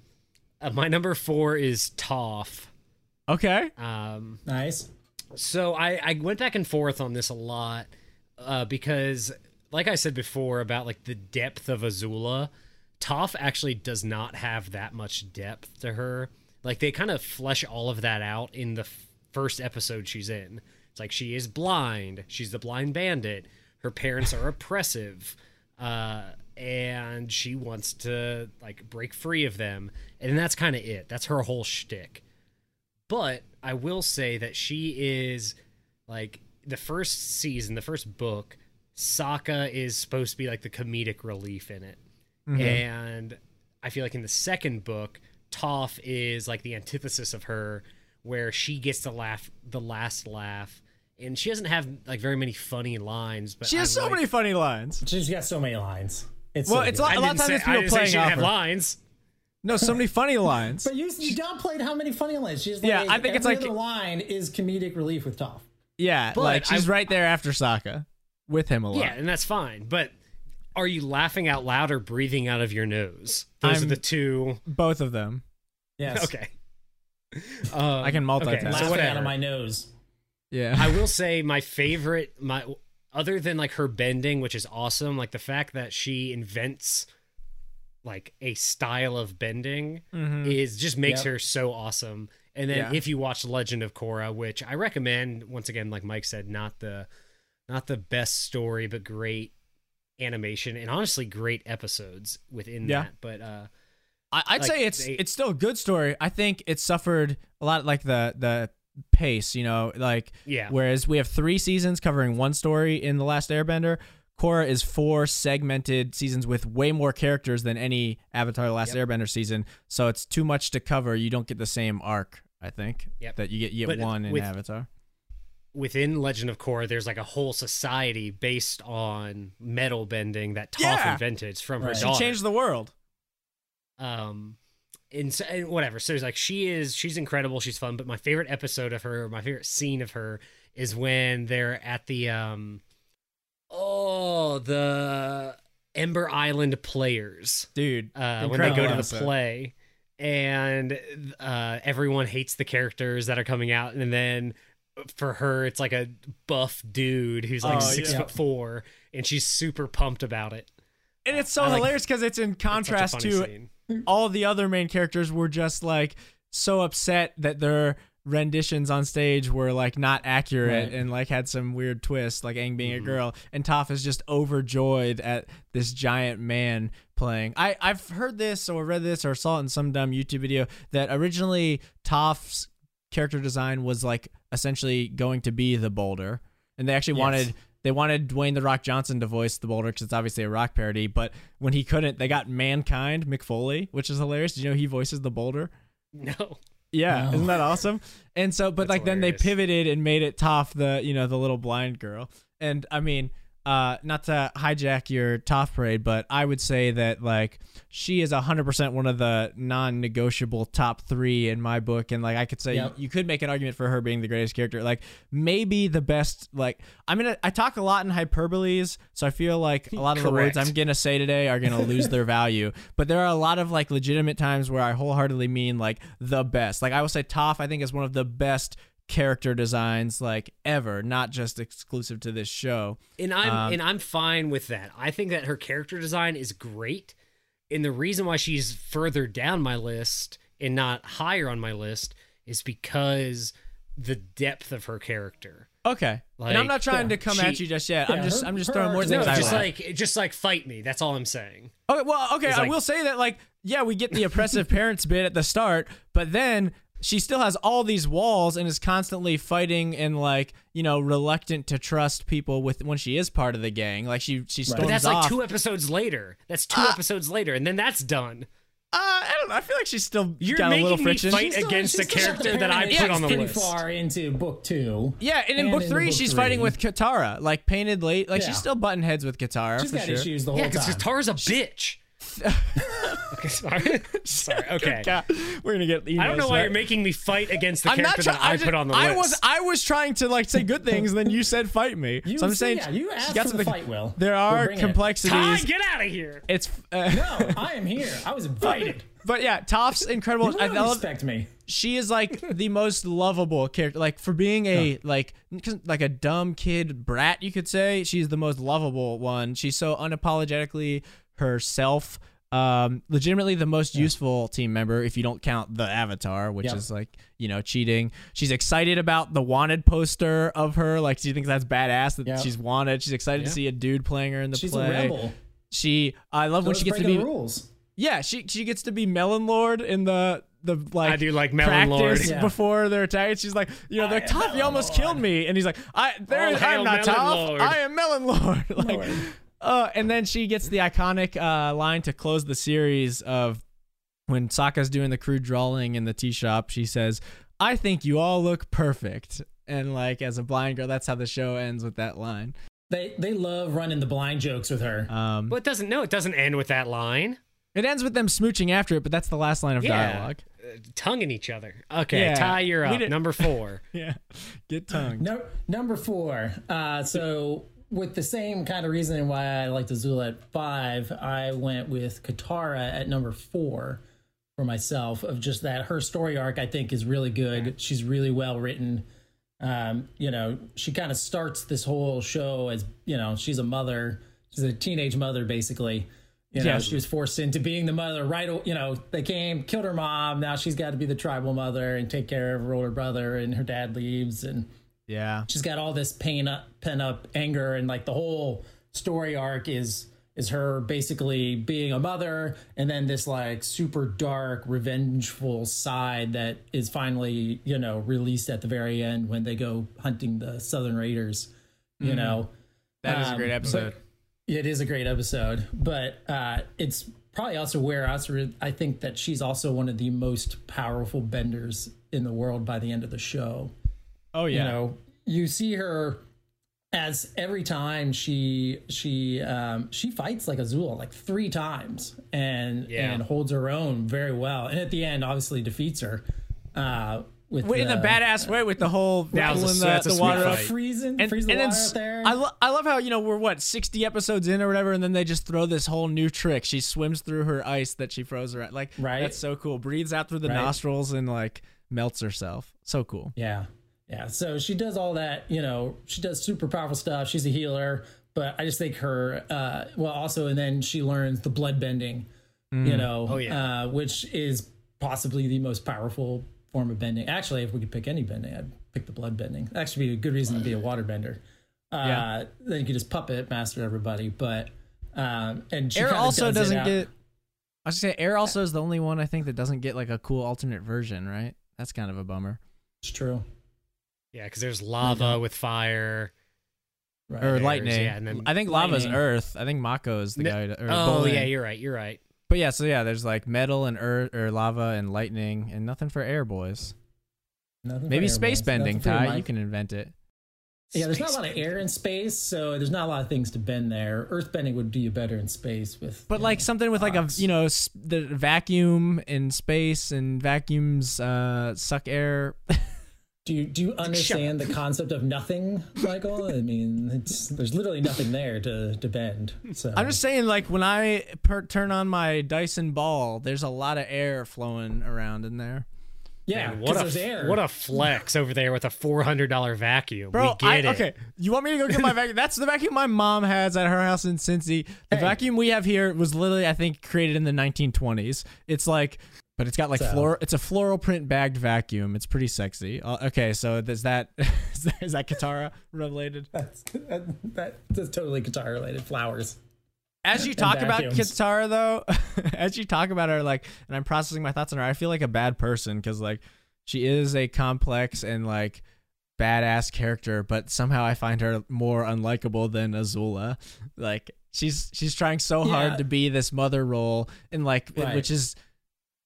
my number four is Toph. Okay. Um, nice. So I I went back and forth on this a lot uh, because, like I said before about like the depth of Azula, Toph actually does not have that much depth to her. Like they kind of flesh all of that out in the f first episode she's in. It's like she is blind. She's the blind bandit. Her parents are oppressive. Uh, and she wants to like break free of them. And that's kind of it. That's her whole shtick. But I will say that she is like the first season, the first book, Sokka is supposed to be like the comedic relief in it. Mm-hmm. And I feel like in the second book, Toph is like the antithesis of her, where she gets to laugh the last laugh. And she doesn't have like very many funny lines, but she has I so like... many funny lines. She's got so many lines. It's well, so it's a lot, a lot of times say, people I playing she off have her. lines. No, so many funny lines. But you, you downplayed how many funny lines. She's like, yeah, I think every it's like the line is comedic relief with Toph. Yeah, but like she's I, right there after Sokka. With him a lot. Yeah, and that's fine. But are you laughing out loud or breathing out of your nose? Those I'm, are the two. Both of them. Yes. Okay. Um, I can multitask. Okay. Laughing so out of my nose. Yeah. I will say my favorite, my other than like her bending, which is awesome, like the fact that she invents like a style of bending mm-hmm. is just makes yep. her so awesome. And then yeah. if you watch Legend of Korra, which I recommend, once again, like Mike said, not the not the best story, but great animation and honestly great episodes within yeah. that. But uh, I, I'd like, say it's they, it's still a good story. I think it suffered a lot, like the the pace, you know, like yeah. whereas we have three seasons covering one story in The Last Airbender. Korra is four segmented seasons with way more characters than any Avatar The Last yep. Airbender season, so it's too much to cover. You don't get the same arc, I think, yep. that you get you get but one in with, Avatar. Within Legend of Korra, there's like a whole society based on metal bending that Toph yeah. invented from right. her daughter. She changed the world. Um, and, so, and whatever. So it's like she is, she's incredible, she's fun, but my favorite episode of her, my favorite scene of her is when they're at the... um. Oh, the Ember Island Players, dude! Uh, when they go to the play, and uh, everyone hates the characters that are coming out, and then for her, it's like a buff dude who's like oh, six yeah. foot four, and she's super pumped about it. And it's so I hilarious because like, it's in contrast it's to scene. All the other main characters were just like so upset that they're. Renditions on stage were like not accurate right. and like had some weird twist, like Aang being mm-hmm. a girl, and Toph is just overjoyed at this giant man playing. I I've heard this or read this or saw it in some dumb YouTube video that originally Toph's character design was like essentially going to be the boulder, and they actually yes. wanted they wanted Dwayne The Rock Johnson to voice the boulder because it's obviously a rock parody. But when he couldn't, they got Mankind McFoley, which is hilarious. Did you know he voices the boulder? No. Yeah, no. Isn't that awesome? And so, but that's like hilarious. Then they pivoted and made it Toph, the you know the little blind girl. And I mean, uh, not to hijack your Toph parade, but I would say that like she is a hundred percent one of the non-negotiable top three in my book. And like I could say, yep. you, you could make an argument for her being the greatest character, like maybe the best. Like I mean, I, I talk a lot in hyperboles, so I feel like a lot of correct. The words I'm gonna say today are gonna lose their value. But there are a lot of like legitimate times where I wholeheartedly mean like the best. Like I will say, Toph I think is one of the best character designs like ever, not just exclusive to this show. And I'm um, and I'm fine with that. I think that her character design is great. And the reason why she's further down my list and not higher on my list is because the depth of her character. Okay. Like, and I'm not trying yeah, to come she, at you just yet. Yeah, I'm just her, I'm just throwing more things. No, just like just like fight me. That's all I'm saying. Okay, well, okay, I like, will say that like yeah, we get the oppressive parents bit at the start, but then she still has all these walls and is constantly fighting and like, you know, reluctant to trust people with when she is part of the gang. Like she, she storms off. But that's off. Like two episodes later. That's two uh, episodes later. And then that's done. Uh, I don't know. I feel like she's still You're got a little friction. You're making me fight against the character that I put on the list. Pretty far into book two. Yeah, and in book three, she's fighting with Katara. Like painted late. Like she's still butting heads with Katara. She's got issues the whole time. Yeah, because Katara's a bitch. Okay, sorry. sorry. Okay, we're gonna get. Emails, I don't know why right? you're making me fight against the I'm character that I, I just, put on the I list. I was I was trying to like say good things, and then you said fight me. You so I'm saying yeah, you asked got for the fight. Will there are we'll complexities? Ty, get out of here! It's uh, no, I am here. I was invited. But yeah, Toph's incredible. You don't I respect me. She is like the most lovable character. Like for being a no. like like a dumb kid brat, you could say she's the most lovable one. She's so unapologetically herself. Um, legitimately the most yeah. useful team member if you don't count the Avatar, which yeah. is like, you know, cheating. She's excited about the wanted poster of her. Like she thinks that's badass that yeah. she's wanted. She's excited yeah. to see a dude playing her in the she's play. She's a rebel. She, I love so when she gets to be rules. Yeah, she she gets to be Melon Lord in the the like I do like Melon Lord yeah. before they're attacking. She's like, you know, they're Toph, you almost Lord. Killed me, and he's like, I there oh, I'm not Toph. I am Melon Lord. Like. Lord. Uh, and then she gets the iconic uh, line to close the series of when Sokka's doing the crude drawing in the tea shop. She says, "I think you all look perfect." And like as a blind girl, that's how the show ends with that line. They they love running the blind jokes with her. Um, well, it doesn't. No, it doesn't end with that line. It ends with them smooching after it, but that's the last line of yeah. dialogue. Uh, tonguing each other. Okay, yeah. Ty, you're up. Number four. yeah, get tongued. No, number four. Uh, so. With the same kind of reason why I liked Azula at five, I went with Katara at number four for myself, of just that her story arc I think is really good. She's really well written. Um, you know, she kind of starts this whole show as, you know, she's a mother, she's a teenage mother basically, You know, yeah, she was forced into being the mother, right? You know, they came, killed her mom. Now she's got to be the tribal mother and take care of her older brother, and her dad leaves. And yeah, she's got all this pain up, pent up anger. And like the whole story arc is, is her basically being a mother. And then this like super dark, revengeful side that is finally, you know, released at the very end when they go hunting the Southern Raiders, you mm-hmm. know, that is um, a great episode. So, it is a great episode, but uh, it's probably also where I think that she's also one of the most powerful benders in the world by the end of the show. Oh, yeah. You know, you see her as every time she she um, she fights like Azula like three times and yeah. and holds her own very well. And at the end, obviously defeats her. Uh With Wait, the, in a badass uh, way with the whole that was a, the, that's the a water freezing, and, freezing and the water out there. I, lo I love how, you know, we're what, sixty episodes in or whatever, and then they just throw this whole new trick. She swims through her ice that she froze her at. Like, right? That's so cool. Breathes out through the right. nostrils and like melts herself. So cool. Yeah. Yeah. So she does all that, you know, she does super powerful stuff. She's a healer, but I just think her, uh, well, also, and then she learns the blood bending, mm. you know, oh, yeah. uh, which is possibly the most powerful form of bending. Actually, if we could pick any bending, I'd pick the blood bending. That'd actually be a good reason to be a water bender. Uh, yeah. Then you could just puppet master everybody. But um, and she Air also does doesn't get. I was gonna say Air also is the only one I think that doesn't get like a cool alternate version, right? That's kind of a bummer. It's true. Yeah, because there's lava mm-hmm. with fire. Right. Or lightning. Yeah, and then I think lava's lightning. Earth. I think Mako is the no, guy. Or oh Bolin. Yeah, you're right. You're right. But yeah, so yeah, there's like metal and earth or lava and lightning and nothing for air boys. Nothing Maybe for space air boys. bending, nothing Ty. You can invent it. Yeah, there's space not a lot of air in space, so there's not a lot of things to bend there. Earth bending would do you better in space with. But like know, something with rocks. Like a you know the vacuum in space and vacuums uh, suck air. Do you, do you understand the concept of nothing, Michael? I mean, it's, there's literally nothing there to, to bend. So. I'm just saying, like, when I per turn on my Dyson ball, there's a lot of air flowing around in there. Yeah, Man, what, a, air. what a flex over there with a four hundred dollar vacuum. Bro, we get I, it. Okay, you want me to go get my vacuum? That's the vacuum my mom has at her house in Cincy. The hey. vacuum we have here was literally, I think, created in the nineteen twenties. It's like... But it's got like so. floral. It's a floral print bagged vacuum. It's pretty sexy. Uh, okay, so is that is that, is that Katara related? That's that, that's totally Katara related. Flowers. As you talk about Katara, though, as you talk about her, like, and I'm processing my thoughts on her. I feel like a bad person because like she is a complex and like badass character, but somehow I find her more unlikable than Azula. Like she's she's trying so yeah. hard to be this mother role, and like right. which is.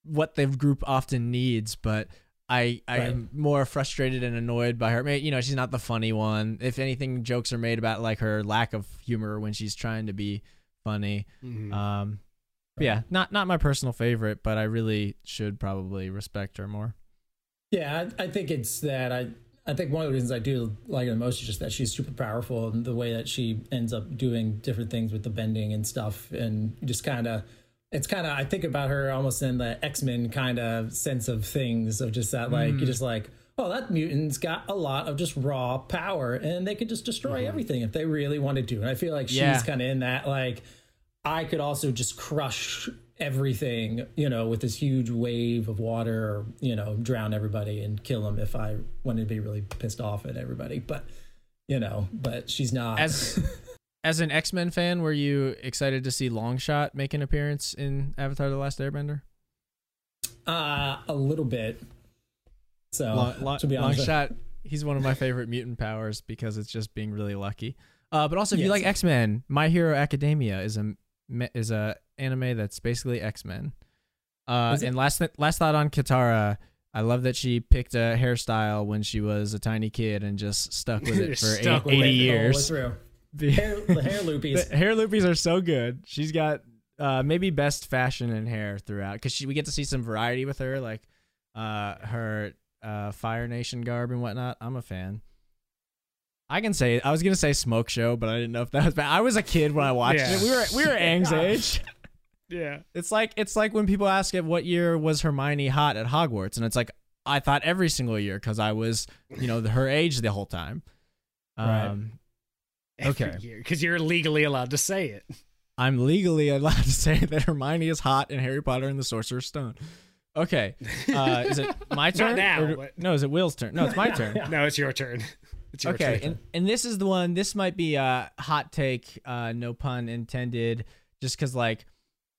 what the group often needs, but I I right. am more frustrated and annoyed by her. You know, she's not the funny one. If anything, jokes are made about like her lack of humor when she's trying to be funny. Mm-hmm. Um, right. Yeah, not not my personal favorite, but I really should probably respect her more. Yeah, I, I think it's that I I think one of the reasons I do like her the most is just that she's super powerful and the way that she ends up doing different things with the bending and stuff, and just kind of. It's kind of, I think about her almost in the X-Men kind of sense of things of just that, like, mm. you're just like, oh, that mutant's got a lot of just raw power and they could just destroy mm-hmm. everything if they really wanted to. And I feel like yeah. she's kind of in that, like, I could also just crush everything, you know, with this huge wave of water, or, you know, drown everybody and kill them if I wanted to be really pissed off at everybody. But, you know, but she's not. As As an X-Men fan, were you excited to see Longshot make an appearance in Avatar: The Last Airbender? Uh, a little bit. So, Long, Long, to be honest, Longshot, he's one of my favorite mutant powers because it's just being really lucky. Uh, but also, if yes. you like X-Men, My Hero Academia is a is a anime that's basically X-Men. Uh, and last th last thought on Katara. I love that she picked a hairstyle when she was a tiny kid and just stuck with it for eight, with eighty it years. The hair, the hair loopies. The hair loopies are so good. She's got uh, maybe best fashion and hair throughout because we get to see some variety with her, like uh, her uh, Fire Nation garb and whatnot. I'm a fan. I can say I was gonna say Smoke Show, but I didn't know if that was bad. I was a kid when I watched yeah. it. We were we were Aang's age. Yeah, it's like it's like when people ask if what year was Hermione hot at Hogwarts, and it's like I thought every single year because I was you know her age the whole time. Um, right. Every okay, because you're legally allowed to say it. I'm legally allowed to say that Hermione is hot in Harry Potter and the Sorcerer's Stone. Okay. Uh, is it my turn? Not now, or, but... No, is it Will's turn? No, it's my turn. No, it's your turn. It's your okay, turn. And, and this is the one, this might be a hot take, uh, no pun intended, just because, like,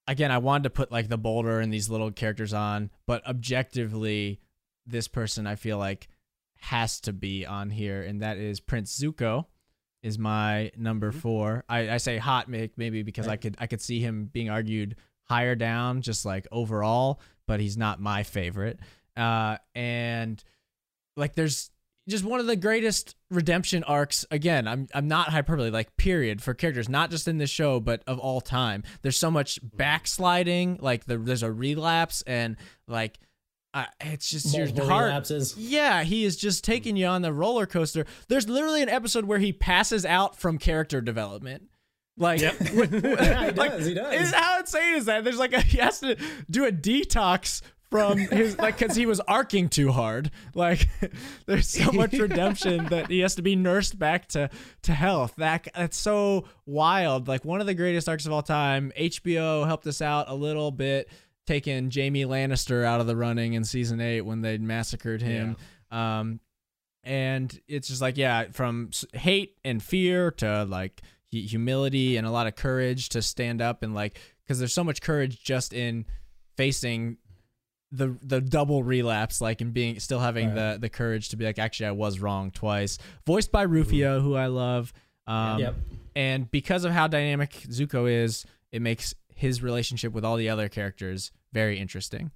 again, I wanted to put, like, the boulder and these little characters on, but objectively, this person, I feel like, has to be on here, and that is Prince Zuko. Is my number four. I, I say hot make maybe because I could I could see him being argued higher down, just like overall, but he's not my favorite. Uh, and like there's just one of the greatest redemption arcs. Again, I'm I'm not hyperbole, like period, for characters, not just in this show, but of all time. There's so much backsliding, like the, there's a relapse and like Uh, it's just your heart. Lapses. Yeah, he is just taking you on the roller coaster. There's literally an episode where he passes out from character development. Like, yep. like, yeah, he does. He does. How insane is that? There's like a, he has to do a detox from his like because he was arcing too hard. Like, there's so much redemption that he has to be nursed back to to health. That that's so wild. Like one of the greatest arcs of all time. H B O helped us out a little bit, taking Jaime Lannister out of the running in season eight when they massacred him. Yeah. Um, and it's just like, yeah, from hate and fear to like humility and a lot of courage to stand up and like, cause there's so much courage just in facing the, the double relapse, like, and being still having right. the, the courage to be like, actually I was wrong twice, voiced by Rufio, who I love. Um, yep. And because of how dynamic Zuko is, it makes his relationship with all the other characters very interesting.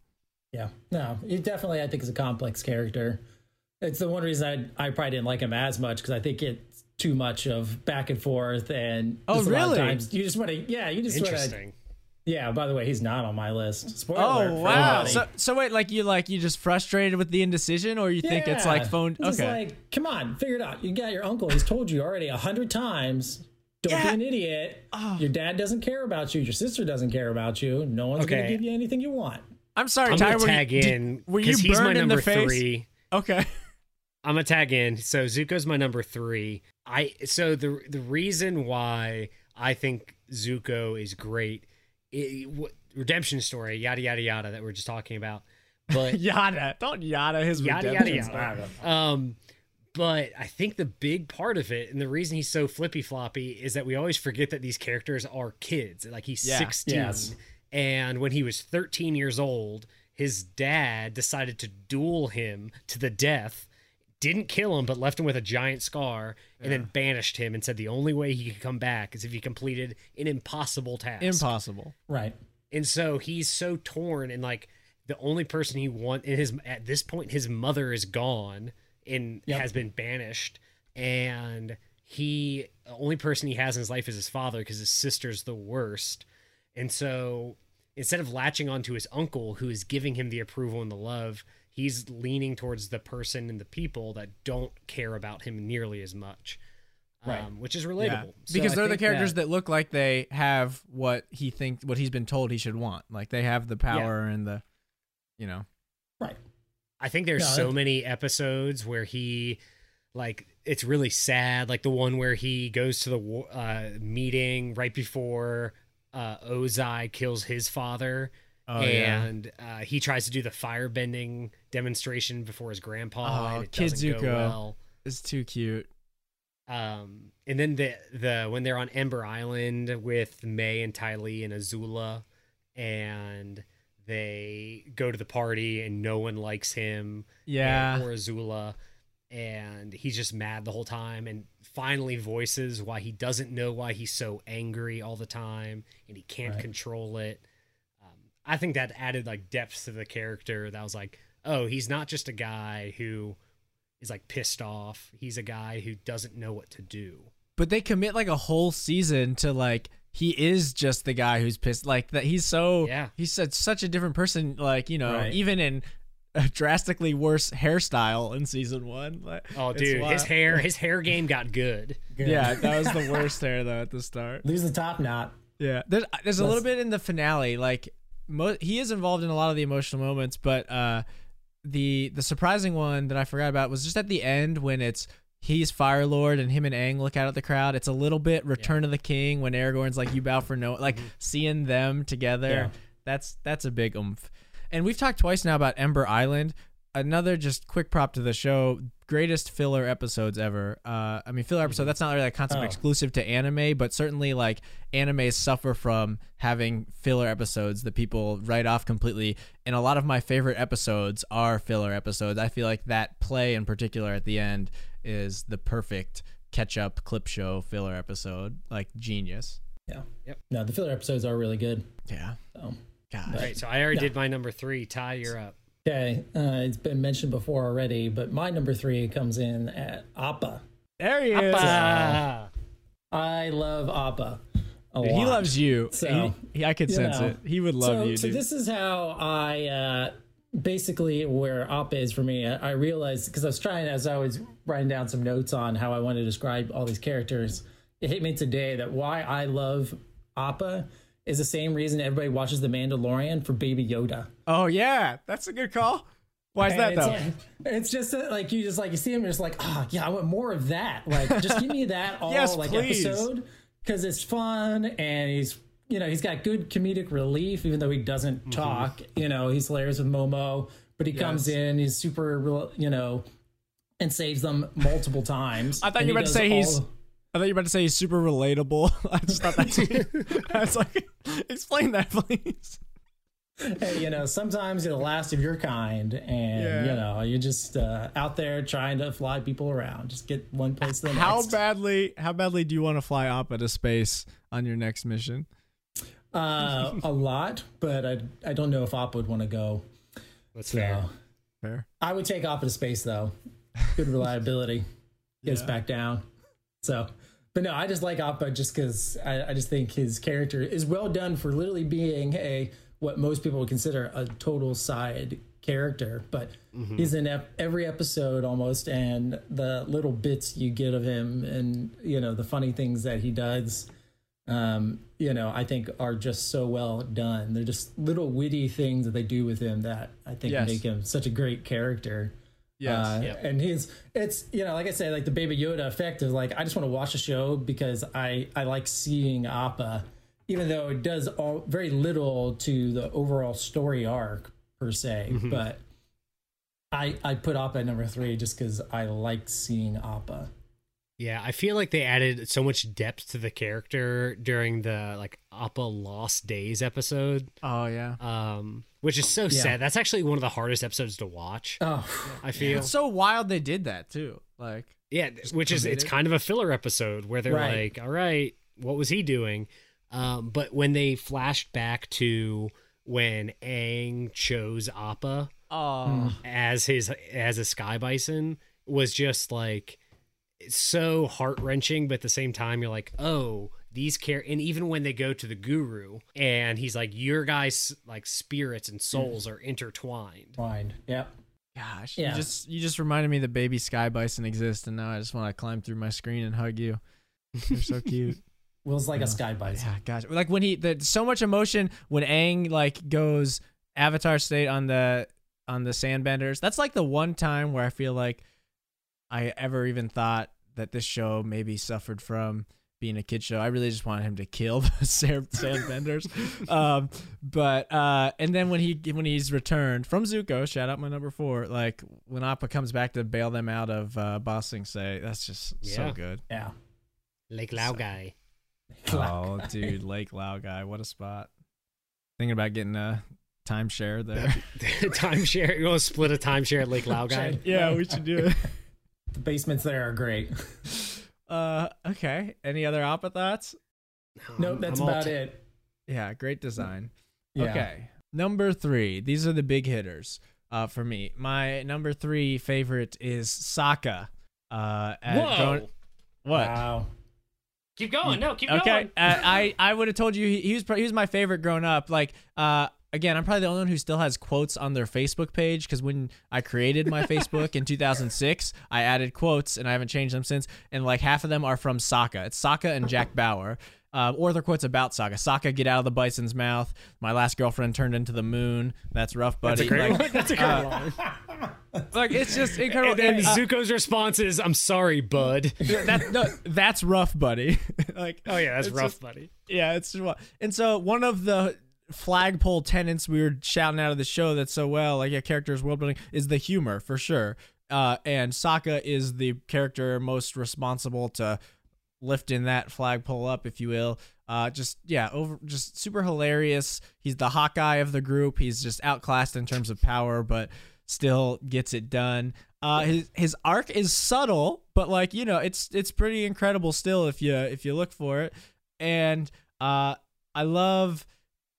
Yeah, no, it definitely, I think, is a complex character. It's the one reason I, I probably didn't like him as much, because I think it's too much of back and forth and oh, really? A lot of times you just want to, yeah, you just want to. Yeah, by the way, he's not on my list. Spoiler. Oh, wow. So, so wait, like you like you just frustrated with the indecision, or you yeah. think it's like phone? It's okay. Just like, come on, figure it out. You got your uncle. He's told you already a hundred times. Don't yeah. be an idiot. Oh. Your dad doesn't care about you. Your sister doesn't care about you. No one's okay. going to give you anything you want. I'm sorry, I'm Ty. I'm tag you, in because he's my number three. Okay. I'm going to tag in. So Zuko's my number three. I So the the reason why I think Zuko is great, it, what, redemption story, yada, yada, yada, that we're just talking about. But yada. Don't yada his yada, redemption yada, yada. Story. Um, But I think the big part of it, and the reason he's so flippy-floppy, is that we always forget that these characters are kids. Like, he's yeah, sixteen, yes. and when he was thirteen years old, his dad decided to duel him to the death, didn't kill him, but left him with a giant scar, yeah. and then banished him and said the only way he could come back is if he completed an impossible task. Impossible. Right. And so he's so torn, and, like, the only person he wants, and his, at this point, his mother is gone, and yep. has been banished, and he the only person he has in his life is his father, because his sister's the worst. And so instead of latching onto his uncle, who is giving him the approval and the love, he's leaning towards the person and the people that don't care about him nearly as much, right. um, which is relatable. Yeah. So because I they're the characters that, that look like they have what he thinks, what he's been told he should want. Like they have the power yeah. and the, you know, right. I think there's God. so many episodes where he, like, it's really sad. Like the one where he goes to the uh, meeting right before uh, Ozai kills his father. Oh, and yeah. uh, he tries to do the firebending demonstration before his grandpa. Oh, and it Kid doesn't Zuko go well. It's too cute. Um, and then the, the when they're on Ember Island with Mei and Ty Lee and Azula, and they go to the party and no one likes him yeah. and, or Azula, and he's just mad the whole time, and finally voices why he doesn't know why he's so angry all the time and he can't right. control it. Um, I think that added like depth to the character that was like, oh, he's not just a guy who is like pissed off. He's a guy who doesn't know what to do. But they commit like a whole season to like, he is just the guy who's pissed, like that. He's so, yeah. he's such, such a different person. Like, you know, right. even in a drastically worse hairstyle in season one. Like, oh dude, his hair, his hair game got good. good. Yeah. That was the worst hair though at the start. Lose the top knot. Yeah. There's, there's a little bit in the finale. Like mo he is involved in a lot of the emotional moments, but, uh, the, the surprising one that I forgot about was just at the end when it's he's Fire Lord and him and Aang look out at the crowd. It's a little bit Return yeah. of the King when Aragorn's like, you bow for no, like mm-hmm. seeing them together. Yeah. That's, that's a big oomph. And we've talked twice now about Ember Island. Another just quick prop to the show. Greatest filler episodes ever. Uh, I mean, filler episode, that's not really a concept oh. exclusive to anime, but certainly like animes suffer from having filler episodes that people write off completely. And a lot of my favorite episodes are filler episodes. I feel like that play in particular at the end is the perfect catch-up clip show filler episode. Like, genius. Yeah. Yep. No, the filler episodes are really good. Yeah. So, God. All right, so I already no. did my number three. Ty, you're up. Okay, uh, it's been mentioned before already, but my number three comes in at Appa. There he is. Appa. Uh, I love Appa a dude, lot. He loves you. So he, I could sense know. it. He would love so, you. So dude. This is how I uh, basically where Appa is for me. I, I realized because I was trying as I was writing down some notes on how I want to describe all these characters. It hit me today that why I love Appa is the same reason everybody watches The Mandalorian for Baby Yoda. Oh yeah, that's a good call. Why is and that it's, though? Like, it's just that, like you just like you see him, you're just like, ah, oh, yeah, I want more of that. Like, just give me that all yes, like please. episode because it's fun and he's you know he's got good comedic relief even though he doesn't mm-hmm. talk. You know he's hilarious with Momo, but he yes. comes in, he's super you know, and saves them multiple times. I thought you were about to say he's. I thought you were about to say he's super relatable. I just thought that's I was like, explain that, please. Hey, you know, sometimes you're the last of your kind, and, yeah. you know, you're just uh, out there trying to fly people around. Just get one place to the how next. How badly, how badly do you want to fly up into space on your next mission? Uh, a lot, but I I don't know if Op would want to go. That's so, fair. fair. I would take Op into space, though. Good reliability. Get us yeah. back down. So, but no, I just like Appa just because I, I just think his character is well done for literally being a what most people would consider a total side character. But mm-hmm. he's in ep- every episode almost, and the little bits you get of him, and you know the funny things that he does, um, you know, I think are just so well done. They're just little witty things that they do with him that I think yes. make him such a great character. Yes, uh, yeah, and he's it's you know like I say like the Baby Yoda effect is like I just want to watch a show because I I like seeing Appa even though it does all very little to the overall story arc per se mm-hmm. but I I put Appa at number three just because I like seeing Appa. Yeah, I feel like they added so much depth to the character during the like Appa Lost Days episode. Oh yeah, um, which is so yeah. sad. That's actually one of the hardest episodes to watch. Oh, I feel yeah. it's so wild they did that too. Like yeah, which is it's kind of a filler episode where they're right. like, all right, what was he doing? Um, but when they flashed back to when Aang chose Appa oh. as his as a sky bison was just like. It's so heart-wrenching, but at the same time, you're like, oh, these care. And even when they go to the guru and he's like, your guys like spirits and souls are intertwined. Twined. Yep. Gosh. Yeah. You just, you just reminded me that baby sky bison exists. And now I just want to climb through my screen and hug you. You're so cute. Will's like yeah. a sky bison. Yeah, gosh. Like when he, there's so much emotion when Aang like goes Avatar state on the, on the sandbenders. That's like the one time where I feel like, I ever even thought that this show maybe suffered from being a kid show. I really just wanted him to kill the sandbenders. um, but uh, and then when he when he's returned from Zuko, shout out my number four. Like when Appa comes back to bail them out of uh, Ba Sing Se, that's just yeah. so good. Yeah, Lake Lao Guy. So, oh, dude, Lake Lao Guy, what a spot! Thinking about getting a timeshare there. Timeshare, you want to split a timeshare at Lake Lao Guy? Yeah, we should do it. The basements there are great. Uh, okay. Any other Appa thoughts? No, nope, that's about t- it. Yeah, great design. Yeah. Okay. Number three. These are the big hitters uh, for me. My number three favorite is Sokka. Uh, at Whoa. Grown- what? Wow. Keep going. No, keep okay. going. Okay. uh, I, I would have told you he, he was he was my favorite grown up. Like, uh, again, I'm probably the only one who still has quotes on their Facebook page, because when I created my Facebook in two thousand six, I added quotes, and I haven't changed them since. And like half of them are from Sokka. It's Sokka and Jack Bauer. Uh, or their quotes about Sokka. Sokka, get out of the bison's mouth. My last girlfriend turned into the moon. That's rough, buddy. That's a great like, one. That's a great uh, one. Like, it's just incredible. And, and, and uh, Zuko's response is, I'm sorry, bud. That, no, that's rough, buddy. Like, oh, yeah, that's rough, just, buddy. Yeah, it's just, and so one of the flagpole tenants we were shouting out of the show that's so well, like a character's world building, is the humor, for sure. Uh, and Sokka is the character most responsible to lifting that flagpole up, if you will. Uh, just, yeah, over, just super hilarious. He's the Hawkeye of the group. He's just outclassed in terms of power, but still gets it done. Uh, his his arc is subtle, but like, you know, it's it's pretty incredible still if you if you look for it. And uh, I love,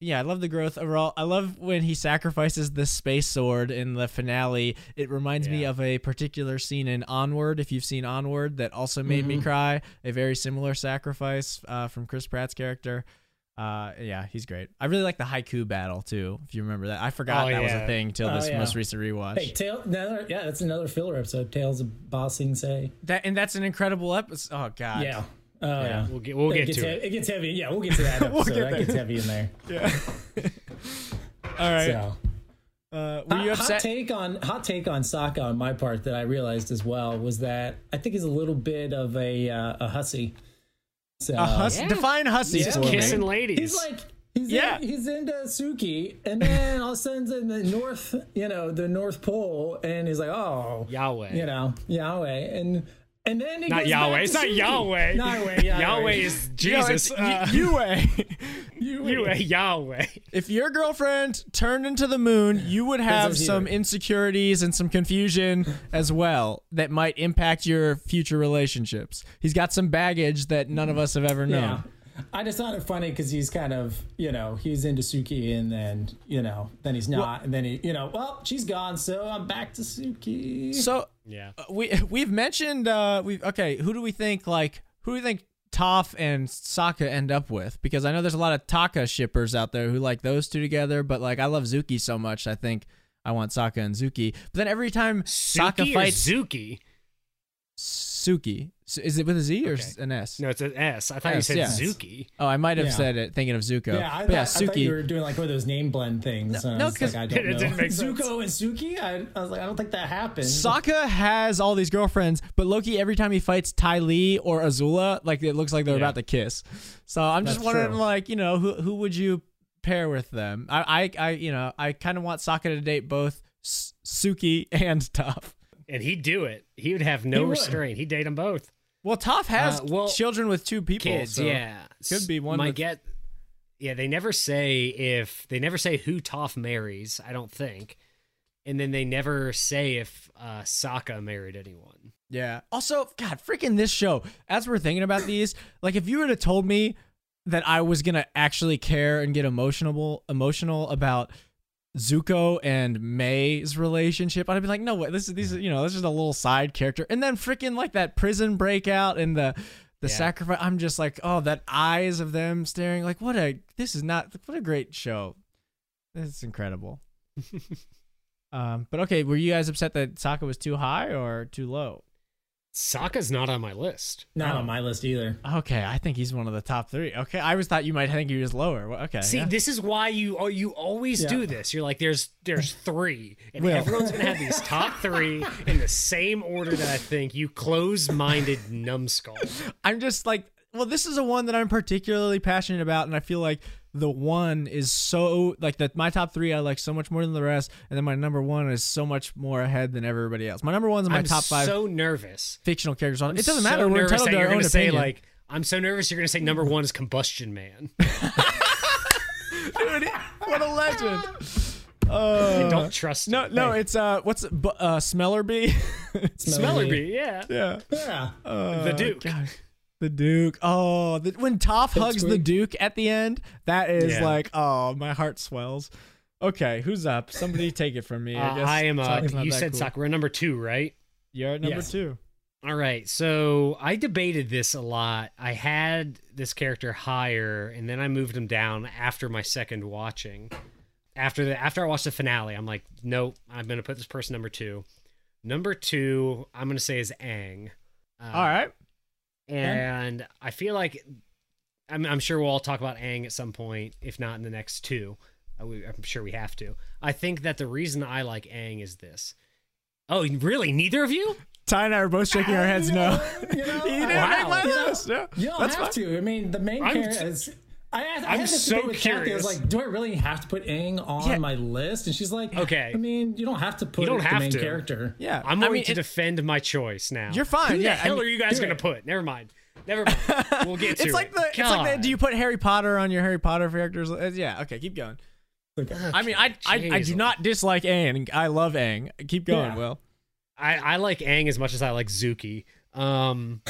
yeah, I love the growth overall. I love when he sacrifices the space sword in the finale. It reminds yeah. me of a particular scene in Onward, if you've seen Onward, that also made mm-hmm. me cry. A very similar sacrifice uh, from Chris Pratt's character. Uh, yeah, he's great. I really like the haiku battle, too, if you remember that. I forgot oh, that yeah. was a thing till oh, this yeah. most recent rewatch. Hey, tale, another, yeah, that's another filler episode, Tales of Ba Sing Se. That, and that's an incredible episode. Oh, God. Yeah. Oh yeah. yeah, we'll get we'll it get to he- it. It gets heavy. Yeah, we'll get to that episode. we'll get that there. gets heavy in there. Yeah. All right. So, uh, were hot, you upset? Hot take on hot take on Sokka on my part that I realized as well was that I think he's a little bit of a uh, a hussy. So a hus- yeah. define hussy. Just yeah. kissing ladies. He's like he's yeah. in, he's into Suki, and then all of a sudden he's in the north, you know, the North Pole, and he's like, oh, Yahweh, you know, Yahweh, and. And then not Yahweh. It's not Yahweh. Yahweh. Yahweh is Jesus. Yahweh. Yahweh. If your girlfriend turned into the moon, you would have some insecurities and some confusion as well that might impact your future relationships. He's got some baggage that none of us have ever known. Yeah. I just thought it funny because he's kind of, you know, he's into Suki and then, you know, then he's not. Well, and then he, you know, well, she's gone, so I'm back to Suki. So. Yeah, uh, we we've mentioned uh we okay. Who do we think like who do we think Toph and Sokka end up with? Because I know there's a lot of Taka shippers out there who like those two together, but like I love Zuki so much, I think I want Sokka and Zuki. But then every time Suki Sokka fights Zuki, Suki is it with a Z or okay. an S? No, it's an S. I thought S, you said yeah. Zuki. Oh, I might have yeah. said it thinking of Zuko. Yeah, I, but yeah, I, Suki. I thought you were doing like one of those name blend things. No, because no, like, it, it didn't make sense. Zuko and Suki. I, I was like, I don't think that happened. Sokka has all these girlfriends, but Loki every time he fights Ty Lee or Azula, like it looks like they're yeah. about to kiss. So I'm just That's wondering, true. like, you know, who who would you pair with them? I I, I you know, I kind of want Sokka to date both S- Suki and Toph. And he'd do it. He would have no he restraint. He'd date them both. Well, Toph has uh, well, children with two people. Kids, so yeah. Could be one. My with... get, yeah, they never say if they never say who Toph marries, I don't think. And then they never say if uh, Sokka married anyone. Yeah. Also, God, freaking this show. As we're thinking about these, like if you would have told me that I was going to actually care and get emotional, emotional about Zuko and May's relationship, I'd be like, no way, this is these, you know, this is a little side character, and then freaking like that prison breakout and the the yeah. sacrifice. I'm just like, oh, that eyes of them staring, like what a this is not what a great show. It's incredible. um, but okay, were you guys upset that Sokka was too high or too low? Sokka's not on my list. Not oh. on my list either. Okay, I think he's one of the top three. Okay, I always thought you might think he was lower. Okay. See, yeah. this is why you oh, you always yeah. do this. You're like, there's there's three, and Will. everyone's gonna have these top three in the same order that I think you close-minded numbskull. I'm just like, well, this is a one that I'm particularly passionate about, and I feel like the one is so like that. My top three I like so much more than the rest, and then my number one is so much more ahead than everybody else. My number one's my I'm top five. I'm so nervous. Fictional characters on it doesn't so matter. We're entitled to our own opinion. Say, like, I'm so nervous you're gonna say number one is Combustion Man. Dude, what a legend! Uh, don't trust. No, him. no, it's uh, what's uh, Smellerbee? Smellerbee, yeah, yeah, yeah. Uh, the Duke. God. The Duke. Oh, the, when Toph That's hugs weird. the Duke at the end, that is yeah. like, oh, my heart swells. Okay, who's up? Somebody take it from me. I, guess uh, I am up. You said cool. Sokka. We're number two, right? You're at number yes. two. All right, so I debated this a lot. I had this character higher, and then I moved him down after my second watching. after the after I watched the finale, I'm like, nope, I'm gonna put this person number two. Number two, I'm gonna say is Aang. Uh, all right. And yeah. I feel like I'm, I'm sure we'll all talk about Aang at some point, if not in the next two. Uh, we, I'm sure we have to. I think that the reason I like Aang is this. Oh, really? Neither of you? Ty and I are both shaking our heads. No. You know, you didn't wow. like you know, this. No. You don't That's have fine. to. I mean, the main character is. I asked, I I'm had this so with curious. I was like, do I really have to put Aang on yeah. my list? And she's like, okay. I mean, you don't have to put you don't have the main to. character. Yeah, I'm willing I mean, to it, defend my choice now. You're fine. Who the yeah, hell I mean, are you guys going to put? Never mind. Never mind. We'll get to it's it. Like the, it's like the, do you put Harry Potter on your Harry Potter characters? Yeah, okay, keep going. Okay. I mean, I, I, I do not dislike Aang. I love Aang. Keep going, yeah. Will. I, I like Aang as much as I like Zuki. Um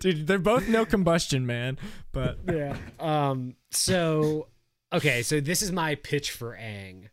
dude, they're both no combustion, man. But yeah. Um so okay, so this is my pitch for Aang,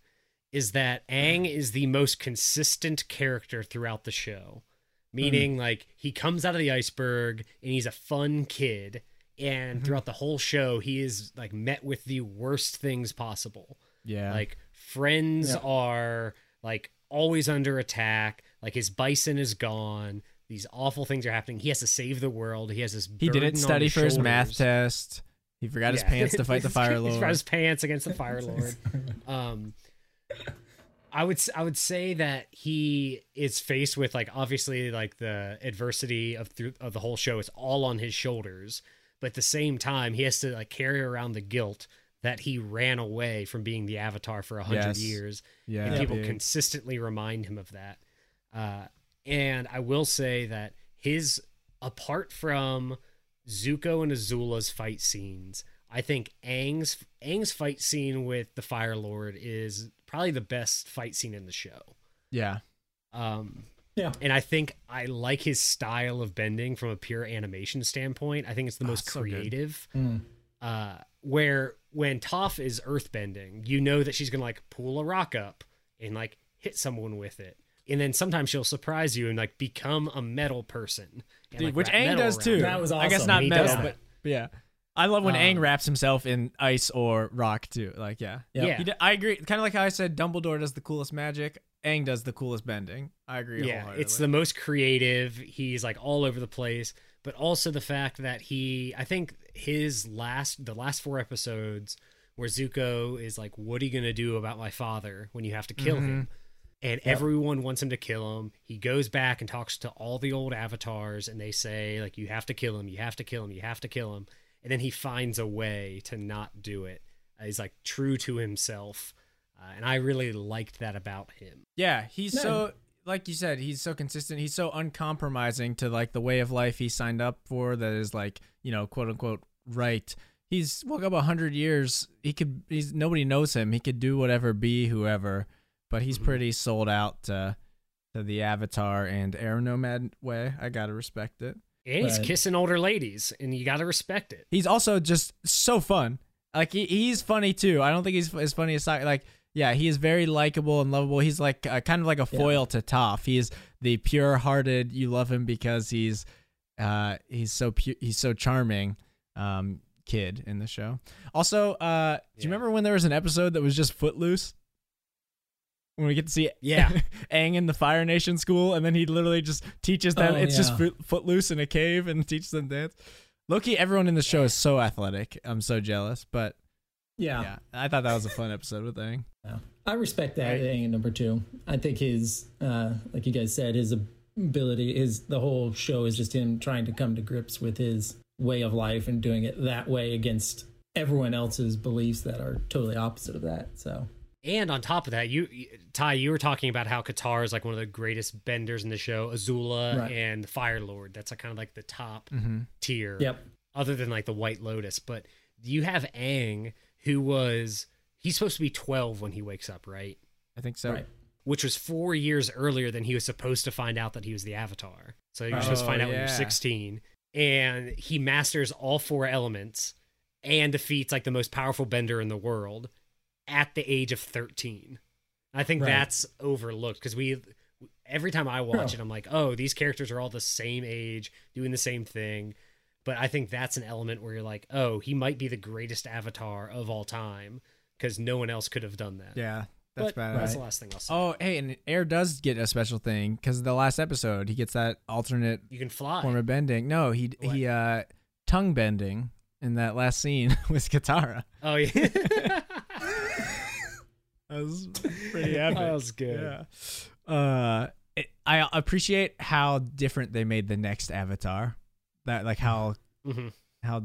is that Aang is the most consistent character throughout the show. Meaning mm. like he comes out of the iceberg and he's a fun kid, and mm-hmm. throughout the whole show he is like met with the worst things possible. Yeah. Like friends yeah. are like always under attack, like his bison is gone. These awful things are happening. He has to save the world. He has this burden on his shoulders. He didn't study for his math test. He forgot yeah. his pants to fight the Fire Lord. He forgot his pants against the Fire Lord. Um, I would I would say that he is faced with, like, obviously, like, the adversity of, th of the whole show. It's all on his shoulders. But at the same time, he has to, like, carry around the guilt that he ran away from being the Avatar for a hundred yes. years. Yeah, and people dude. consistently remind him of that. Uh And I will say that his, apart from Zuko and Azula's fight scenes, I think Aang's, Aang's fight scene with the Fire Lord is probably the best fight scene in the show. Yeah. Um, yeah. And I think I like his style of bending from a pure animation standpoint. I think it's the oh, most so creative. Mm. Uh, where when Toph is earthbending, you know that she's going to like pull a rock up and like hit someone with it. And then sometimes she'll surprise you and like become a metal person, and, dude, like, which Aang does around. too. That was awesome. I guess not he metal, but yeah, I love when um, Aang wraps himself in ice or rock too. Like yeah, yep. yeah. He I agree. Kind of like how I said Dumbledore does the coolest magic. Aang does the coolest bending. I agree. Yeah, it's the most creative. He's like all over the place, but also the fact that he, I think his last, the last four episodes where Zuko is like, "What are you gonna do about my father when you have to kill mm-hmm. him?" And yep. everyone wants him to kill him. He goes back and talks to all the old avatars, and they say, like, you have to kill him, you have to kill him, you have to kill him. And then he finds a way to not do it. Uh, he's, like, true to himself. Uh, and I really liked that about him. Yeah, he's no. so, like you said, he's so consistent. He's so uncompromising to, like, the way of life he signed up for that is, like, you know, quote-unquote right. He's woke up a hundred years. He could. He's Nobody knows him. He could do whatever, be whoever. But he's pretty sold out to, to the Avatar and Air Nomad way. I gotta respect it. And he's but, kissing older ladies, and you gotta respect it. He's also just so fun. Like he, he's funny too. I don't think he's as funny as like yeah. He is very likable and lovable. He's like uh, kind of like a foil yeah. to Toph. He is the pure-hearted. You love him because he's uh he's so pu he's so charming. Um, kid in the show. Also, uh, yeah. do you remember when there was an episode that was just Footloose? When we get to see yeah. Aang in the Fire Nation school, and then he literally just teaches them. Oh, it's yeah. just foot, footloose in a cave and teaches them dance. Loki, everyone in the show yeah. is so athletic. I'm so jealous, but yeah. yeah. I thought that was a fun episode with Aang. Yeah. I respect that right? Aang at number two. I think his, uh, like you guys said, his ability, his, the whole show is just him trying to come to grips with his way of life and doing it that way against everyone else's beliefs that are totally opposite of that, so... And on top of that, you, Ty, you were talking about how Katara is like one of the greatest benders in the show, Azula right. and the Fire Lord. That's like kind of like the top mm-hmm. tier, yep. other than like the White Lotus. But you have Aang, who was, he's supposed to be twelve when he wakes up, right? I think so. Right. Which was four years earlier than he was supposed to find out that he was the Avatar. So you're oh, supposed to find out yeah. when you're sixteen. And he masters all four elements and defeats like the most powerful bender in the world at the age of thirteen. I think right. that's overlooked because we every time I watch oh. it I'm like, oh, these characters are all the same age doing the same thing, but I think that's an element where you're like, oh, he might be the greatest Avatar of all time because no one else could have done that. Yeah, that's but bad. That's right. The last thing I'll say. Oh, hey, and Air does get a special thing because the last episode he gets that alternate you can fly form of bending. No, he what? he uh, tongue bending in that last scene with Katara. Oh yeah. That was pretty epic. That was good. Yeah. Uh, it, I appreciate how different they made the next Avatar. That like how mm-hmm. how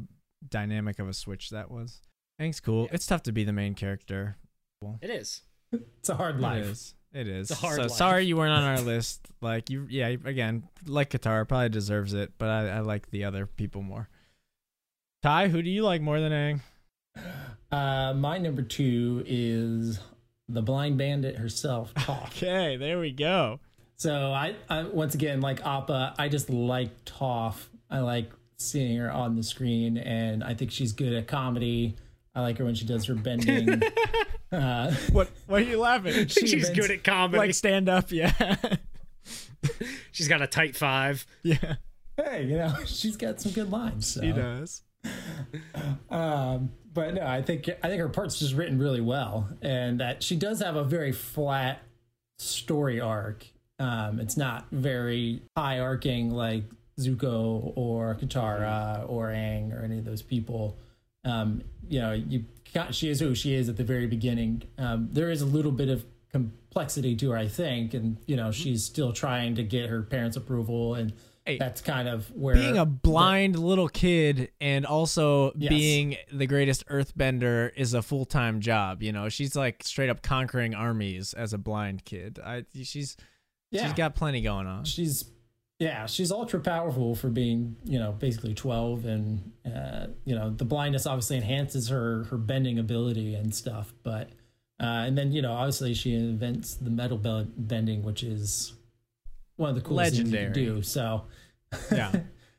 dynamic of a switch that was. I think it's cool. Yeah. It's tough to be the main character. It is. It's a hard life. It is. It is. It's a hard so life. Sorry you weren't on our list. Like you, yeah. Again, like Katara probably deserves it, but I, I like the other people more. Ty, who do you like more than Aang? Uh, my number two is the blind bandit herself. Talk. Okay, there we go. So I, I once again, like Appa, I just like Toph. I like seeing her on the screen, and I think she's good at comedy. I like her when she does her bending. uh, what? Why are you laughing? She she's bends, good at comedy, like stand up. Yeah, she's got a tight five. Yeah. Hey, you know she's got some good lines. So. She does. um, but no, I think I think her part's just written really well, and that she does have a very flat story arc. Um, it's not very high arcing like Zuko or Katara or Aang or any of those people. Um, you know, you got, she is who she is at the very beginning. Um, there is a little bit of complexity to her, I think, and you know she's still trying to get her parents' approval and. Hey, that's kind of where being a blind the, little kid and also yes. being the greatest earthbender is a full-time job. You know, she's like straight up conquering armies as a blind kid. I she's yeah. she's got plenty going on. She's yeah, she's ultra powerful for being, you know, basically twelve, and uh, you know, the blindness obviously enhances her her bending ability and stuff, but uh and then, you know, obviously she invents the metal bending, which is one of the coolest legendary. Things you can do. So yeah,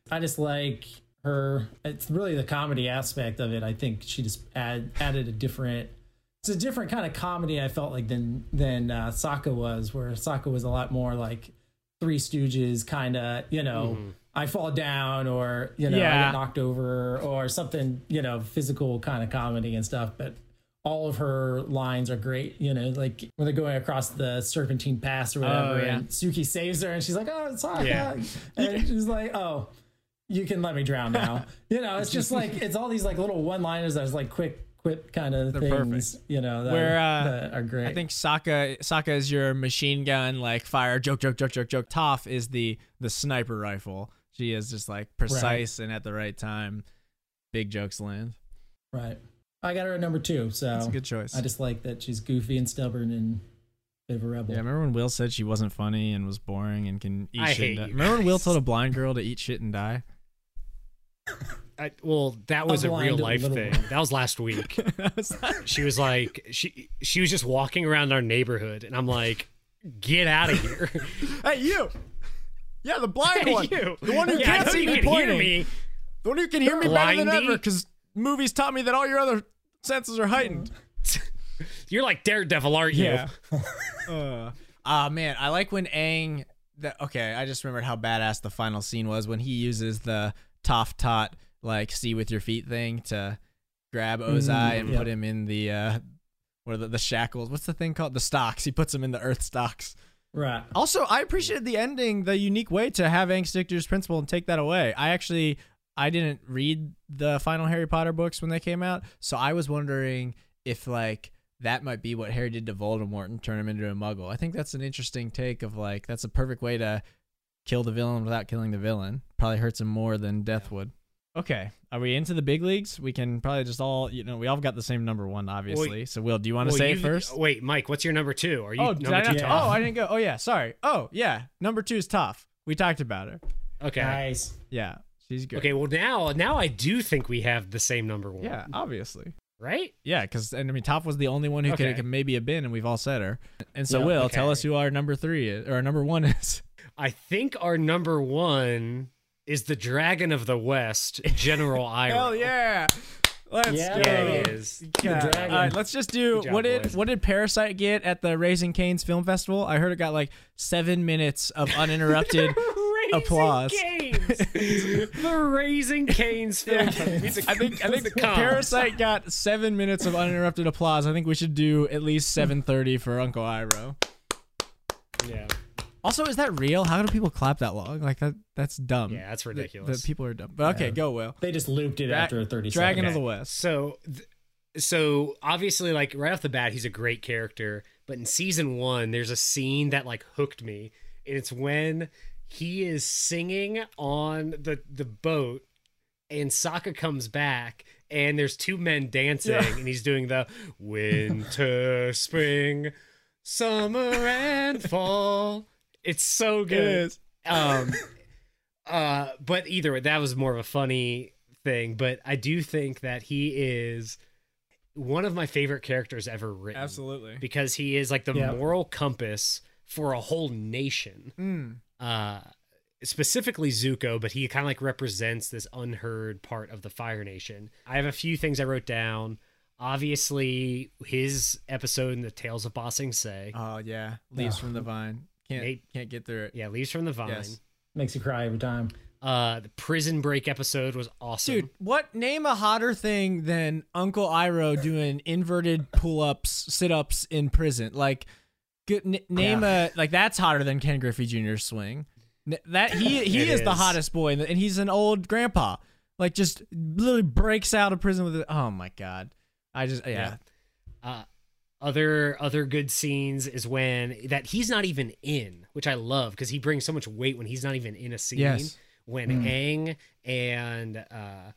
I just like her. It's really the comedy aspect of it. I think she just add, added a different, it's a different kind of comedy. I felt like than, than uh, Sokka was, where Sokka was a lot more like Three Stooges kind of, you know, mm-hmm. I fall down or, you know, yeah. I get knocked over or something, you know, physical kind of comedy and stuff. But all of her lines are great, you know, like when they're going across the Serpentine Pass or whatever, oh, yeah. and Suki saves her and she's like, oh, it's hot. Yeah. And she's like, oh, you can let me drown now. You know, it's just like, it's all these like little one-liners that is like quick, quick kind of they're things, perfect. You know, that, Where, uh, that are great. I think Sokka, Sokka is your machine gun, like fire, joke, joke, joke, joke, joke. Toph is the, the sniper rifle. She is just like precise right. and at the right time, big jokes land. Right. I got her at number two, so that's a good choice. I just like that she's goofy and stubborn and a bit of a rebel. Yeah, remember when Will said she wasn't funny and was boring and can eat I shit and die? Remember when Will told a blind girl to eat shit and die? I, well, that was a, a real life thing. That was last week. was she was like, she she was just walking around our neighborhood, and I'm like, get out of here. Hey, you. Yeah, the blind hey, one. You. The one who yeah, can't see me pointing. Me. The one who can hear me Blindy. Better than ever, because movies taught me that all your other senses are heightened. You're like Daredevil, aren't you? Yeah. uh, uh, man, I like when Aang... The, okay, I just remembered how badass the final scene was when he uses the Toph Tot, like, see with your feet thing to grab Ozai mm, and yeah. put him in the, uh, what are the, the shackles. What's the thing called? The stocks. He puts him in the earth stocks. Right. Also, I appreciated the ending, the unique way to have Aang stick to his principle and take that away. I actually... I didn't read the final Harry Potter books when they came out, so I was wondering if like that might be what Harry did to Voldemort and turn him into a Muggle. I think that's an interesting take of like that's a perfect way to kill the villain without killing the villain. Probably hurts him more than death would. Okay, are we into the big leagues? We can probably just all, you know, we all got the same number one, obviously. Wait, so, Will, do you want to well, say you, it first? Wait, Mike, what's your number two? Are you oh, number two? Yeah. Oh, I didn't go. Oh yeah, sorry. Oh yeah, number two is Toph. We talked about her. Okay. Nice. Yeah. She's good. Okay, well now, now I do think we have the same number one. Yeah, obviously. Right? Yeah, because and I mean, Toph was the only one who okay. could, could maybe have been, and we've all said her. And so, yep, Will, okay. tell us who our number three is, or our number one is. I think our number one is the Dragon of the West, General Iroh. Hell yeah! Let's yeah. go. Yeah, it is. Yeah. The dragon. All right, let's just do job, what did boys. What did Parasite get at the Raising Canes Film Festival? I heard it got like seven minutes of uninterrupted. applause. Canes. The Raising Canes film. Yeah. I think I think the Parasite got seven minutes of uninterrupted applause. I think we should do at least seven thirty for Uncle Iroh. Yeah. Also, is that real? How do people clap that long? Like that? That's dumb. Yeah, that's ridiculous. The, the people are dumb. But okay, yeah. Go Will. They just looped it Dra after thirty. Dragon seconds. of the West. So, th so obviously, like right off the bat, he's a great character. But in season one, there's a scene that like hooked me, and it's when he is singing on the the boat, and Sokka comes back. And there's two men dancing, yeah. and he's doing the winter, spring, summer, and fall. It's so good. It um, uh, but either way, that was more of a funny thing. But I do think that he is one of my favorite characters ever written. Absolutely. Because he is like the yeah. moral compass for a whole nation. Mm. Uh, specifically Zuko, but he kind of like represents this unheard part of the Fire Nation. I have a few things I wrote down. Obviously, his episode in the Tales of Ba Sing Se. Oh, yeah. Leaves oh. from the Vine. Can't, Nate, can't get through it. Yeah, Leaves from the Vine. Yes. Makes you cry every time. Uh, the Prison Break episode was awesome. Dude, what? Name a hotter thing than Uncle Iroh doing inverted pull-ups, sit-ups in prison. Like, good, n name yeah. a... Like, that's hotter than Ken Griffey Junior's swing. That He, he is, is the hottest boy, and he's an old grandpa. Like, just literally breaks out of prison with... it. Oh, my God. I just... Yeah. yeah. Uh, Other other good scenes is when that he's not even in, which I love because he brings so much weight when he's not even in a scene. Yes. When mm. Aang and uh,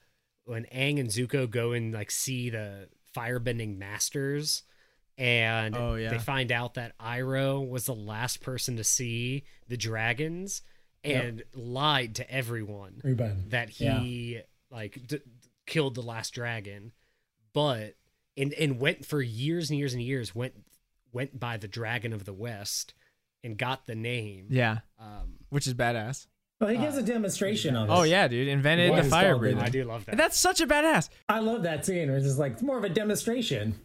when Aang and Zuko go and like see the firebending masters, and oh, yeah. they find out that Iroh was the last person to see the dragons and yep. lied to everyone Ruben. that he yeah. like d killed the last dragon, but. And and went for years and years and years. Went went by the Dragon of the West, and got the name. Yeah, um, which is badass. Well, he gives uh, a demonstration of it. Oh yeah, dude, invented what the fire breathing. I do love that. And that's such a badass. I love that scene. It's just like it's more of a demonstration.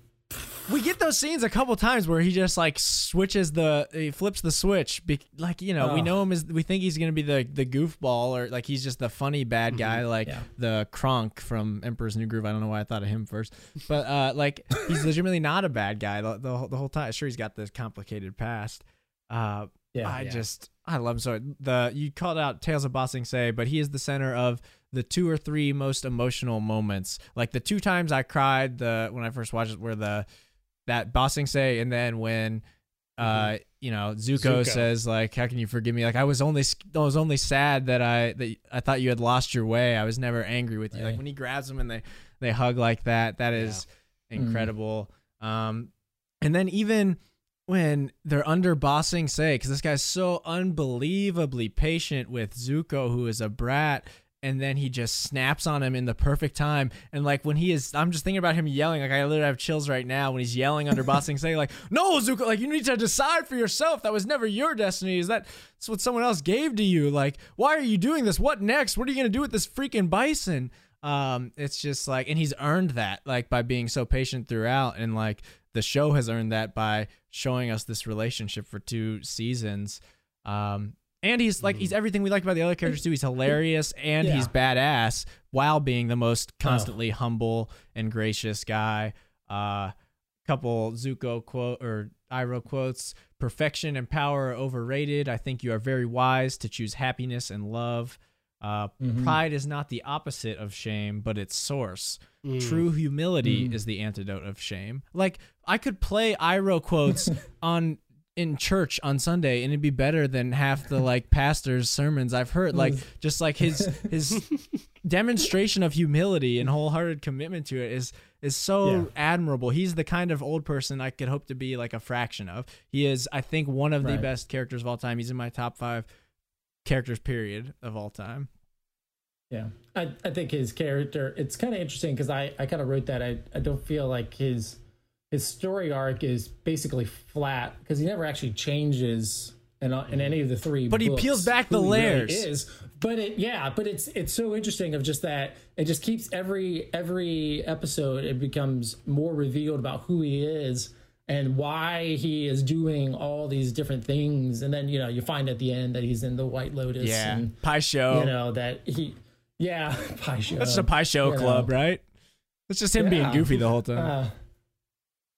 We get those scenes a couple times where he just like switches the, he flips the switch. Be, like you know, oh. we know him as we think he's gonna be the the goofball or like he's just the funny bad guy, mm-hmm. like yeah. the Kronk from Emperor's New Groove. I don't know why I thought of him first, but uh, like he's legitimately not a bad guy the, the the whole time. Sure, he's got this complicated past. Uh, yeah, I yeah. just I love him so. The you called out Tales of Ba Sing Se, but he is the center of the two or three most emotional moments. Like the two times I cried the when I first watched it were the that Ba Sing Se and then when uh mm-hmm. you know Zuko, Zuko says like how can you forgive me, like I was only I was only sad that I that I thought you had lost your way, I was never angry with you, right. like when he grabs him and they they hug like that, that is yeah. incredible. Mm-hmm. Um and then even when they're under Ba Sing Se, because this guy's so unbelievably patient with Zuko who is a brat. And then he just snaps on him in the perfect time. And like when he is, I'm just thinking about him yelling. Like I literally have chills right now when he's yelling under Ba Sing Se, like, "No, Zuko! Like you need to decide for yourself. That was never your destiny. Is that? That's what someone else gave to you. Like why are you doing this? What next? What are you gonna do with this freaking bison?" Um, it's just like, and he's earned that like by being so patient throughout. And like the show has earned that by showing us this relationship for two seasons. Um. And he's like, he's everything we liked about the other characters too. He's hilarious and yeah. he's badass while being the most constantly oh. humble and gracious guy. Uh, couple Zuko quote or Iroh quotes: "Perfection and power are overrated. I think you are very wise to choose happiness and love. Uh, mm-hmm. Pride is not the opposite of shame, but its source. Mm. True humility mm. is the antidote of shame." Like I could play Iroh quotes on. in church on Sunday and it'd be better than half the like pastor's sermons I've heard, like just like his his demonstration of humility and wholehearted commitment to it is is so yeah. admirable. He's the kind of old person I could hope to be like a fraction of. He is, I think, one of right. the best characters of all time. He's in my top five characters period of all time. Yeah, I, I think his character, it's kind of interesting because I, I kind of wrote that I, I don't feel like his His story arc is basically flat because he never actually changes in, in any of the three. But books, he peels back the layers. Really is but it yeah, but it's it's so interesting of just that it just keeps every every episode it becomes more revealed about who he is and why he is doing all these different things. And then, you know, you find at the end that he's in the White Lotus. Yeah, and, pie show. You know, that he, yeah, pie show. That's just a pie show club, know. Right? It's just him yeah. being goofy the whole time. Uh,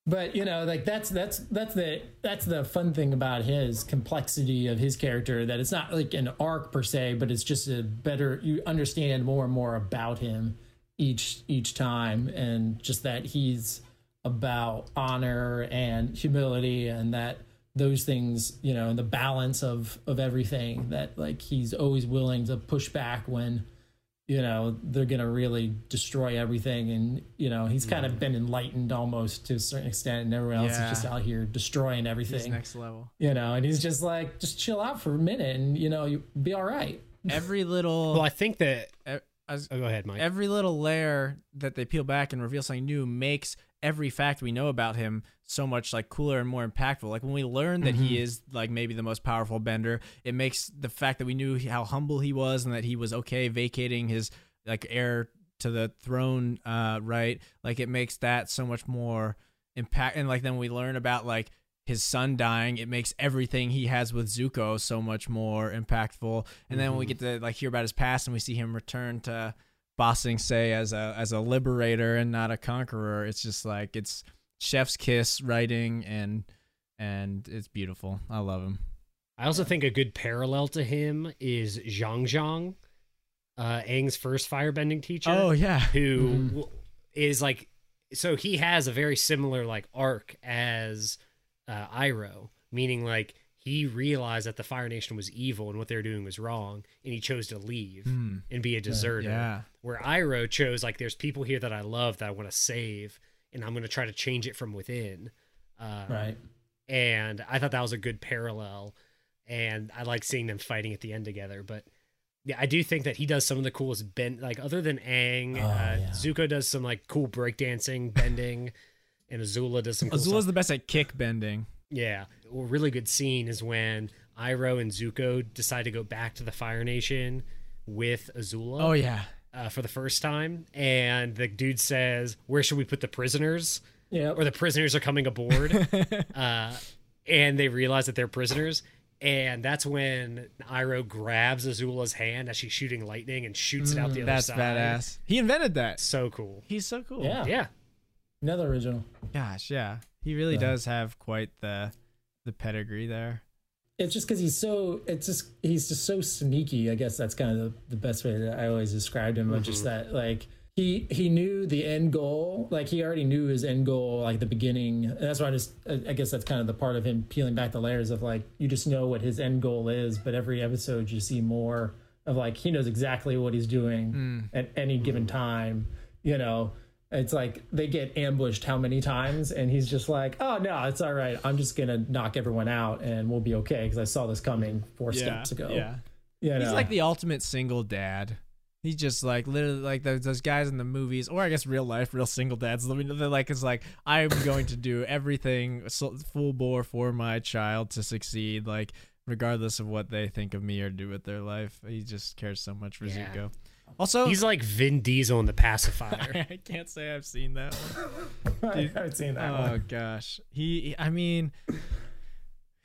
but, you know, like that's, that's, that's the, that's the fun thing about his complexity of his character, that it's not like an arc per se, but it's just a better, you understand more and more about him each, each time. And just that he's about honor and humility, and that those things, you know, and the balance of of everything, that like he's always willing to push back when, you know, they're gonna really destroy everything. And, you know, he's kind yeah. of been enlightened almost to a certain extent, and everyone else yeah. is just out here destroying everything. He's next level, you know, and he's just like, just chill out for a minute and, you know, you'll be all right. Every little well I think that I was, oh, go ahead, Mike. Every little layer that they peel back and reveal something new makes every fact we know about him so much like cooler and more impactful. Like when we learn that mm-hmm. he is like maybe the most powerful bender, it makes the fact that we knew how humble he was and that he was okay vacating his like heir to the throne, uh, right? Like it makes that so much more impact. And like then we learn about like his son dying, it makes everything he has with Zuko so much more impactful. And mm-hmm. then when we get to like hear about his past and we see him return to Ba Sing Se as a as a liberator and not a conqueror, it's just like it's chef's kiss writing, and and it's beautiful. I love him. I also think a good parallel to him is Zhang Zhang, uh, Aang's first firebending teacher. Oh yeah, who mm-hmm. is like, so he has a very similar like arc as uh, Iroh, meaning like he realized that the Fire Nation was evil and what they were doing was wrong, and he chose to leave mm. and be a deserter. Yeah. Where Iroh chose, like, there's people here that I love that I want to save, and I'm going to try to change it from within. Um, right. And I thought that was a good parallel, and I like seeing them fighting at the end together. But yeah, I do think that he does some of the coolest bend, like, other than Aang, oh, uh, yeah. Zuko does some, like, cool breakdancing, bending, and Azula does some cool Azula's stuff. The best at kick bending. Yeah, a really good scene is when Iroh and Zuko decide to go back to the Fire Nation with Azula. Oh, yeah. Uh, for the first time. And the dude says, where should we put the prisoners? Yeah. Or the prisoners are coming aboard. uh, and they realize that they're prisoners. And that's when Iroh grabs Azula's hand as she's shooting lightning and shoots mm, it out the other that's side. That's badass. He invented that. So cool. He's so cool. Yeah. Yeah. Another original. Gosh, yeah. He really so. does have quite the the pedigree there. It's just because he's so it's just he's just so sneaky. I guess that's kind of the, the best way that I always described him. Mm-hmm. But just that, like he he knew the end goal. Like he already knew his end goal, like the beginning. And that's why I just I guess that's kind of the part of him peeling back the layers of like you just know what his end goal is. But every episode you see more of like he knows exactly what he's doing mm. at any mm. given time. You know. It's like they get ambushed how many times, and he's just like, oh, no, it's all right. I'm just going to knock everyone out, and we'll be okay because I saw this coming four yeah, steps ago. Yeah, you know? He's like the ultimate single dad. He's just like literally like those, those guys in the movies, or I guess real life, real single dads. They're like, it's like, I'm going to do everything full bore for my child to succeed, like regardless of what they think of me or do with their life. He just cares so much for yeah. Zuko. Also, he's like Vin Diesel in The Pacifier. I can't say I've seen that one. I haven't seen that oh, one. Oh, gosh. He, I mean,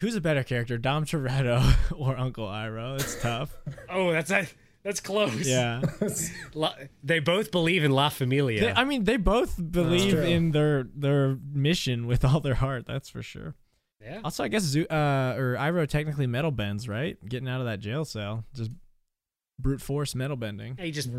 who's a better character, Dom Toretto or Uncle Iroh? It's tough. Oh, that's that's close. Yeah. La, they both believe in La Familia. They, I mean, they both believe in their their mission with all their heart. That's for sure. Yeah. Also, I guess uh, or Iroh technically metal bends, right? Getting out of that jail cell. Just brute force metal bending. Yeah, he just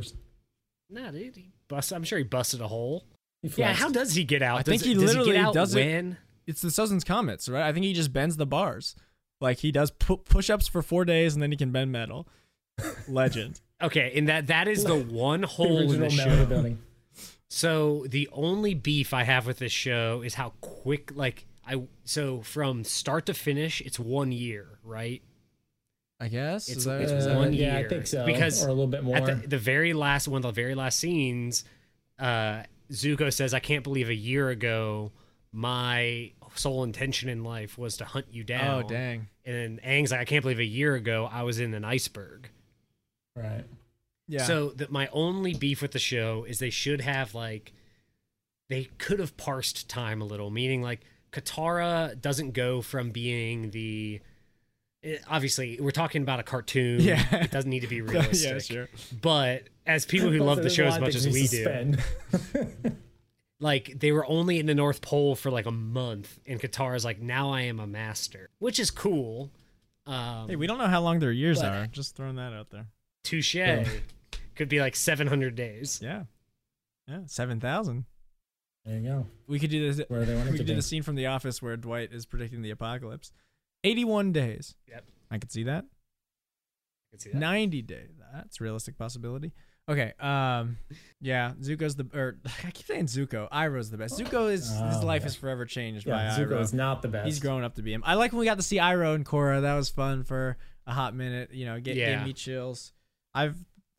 nah, dude. He bust. I'm sure he busted a hole. Yeah, how does he get out? I does think it, he literally does, he does it. It's the Susan's Comets, right? I think he just bends the bars. Like he does pu push-ups for four days and then he can bend metal. Legend. Okay, and that that is the one hole the in the show. So the only beef I have with this show is how quick. Like I so from start to finish, it's one year, right? I guess it's, that, it's one uh, year. Yeah, I think so. Because or a little bit more. At the, the very last one, the very last scenes, uh, Zuko says, "I can't believe a year ago, my sole intention in life was to hunt you down." Oh dang! And Aang's like, "I can't believe a year ago I was in an iceberg." Right. Yeah. So that my only beef with the show is they should have like, they could have parsed time a little, meaning like Katara doesn't go from being the... It, obviously, we're talking about a cartoon. Yeah. It doesn't need to be realistic. Yeah, sure. But as people who love the show as much as we do, like, they were only in the North Pole for like a month, and Katara's like, now I am a master, which is cool. Um, hey, we don't know how long their years are. Just throwing that out there. Touche. Yeah. Could be like seven hundred days. Yeah. Yeah, seven thousand. There you go. We could do this. Where they wanted we could do the scene from The Office where Dwight is predicting the apocalypse. eighty-one days. Yep. I could see that. I could see that. ninety days. That's a realistic possibility. Okay. Um. Yeah. Zuko's the. Or I keep saying Zuko. Iroh's the best. Zuko is oh, his life yeah. is forever changed yeah, by Zuko Iroh. Zuko's not the best. He's grown up to be him. I like when we got to see Iroh and Korra. That was fun for a hot minute. You know, get yeah. gave me chills. I've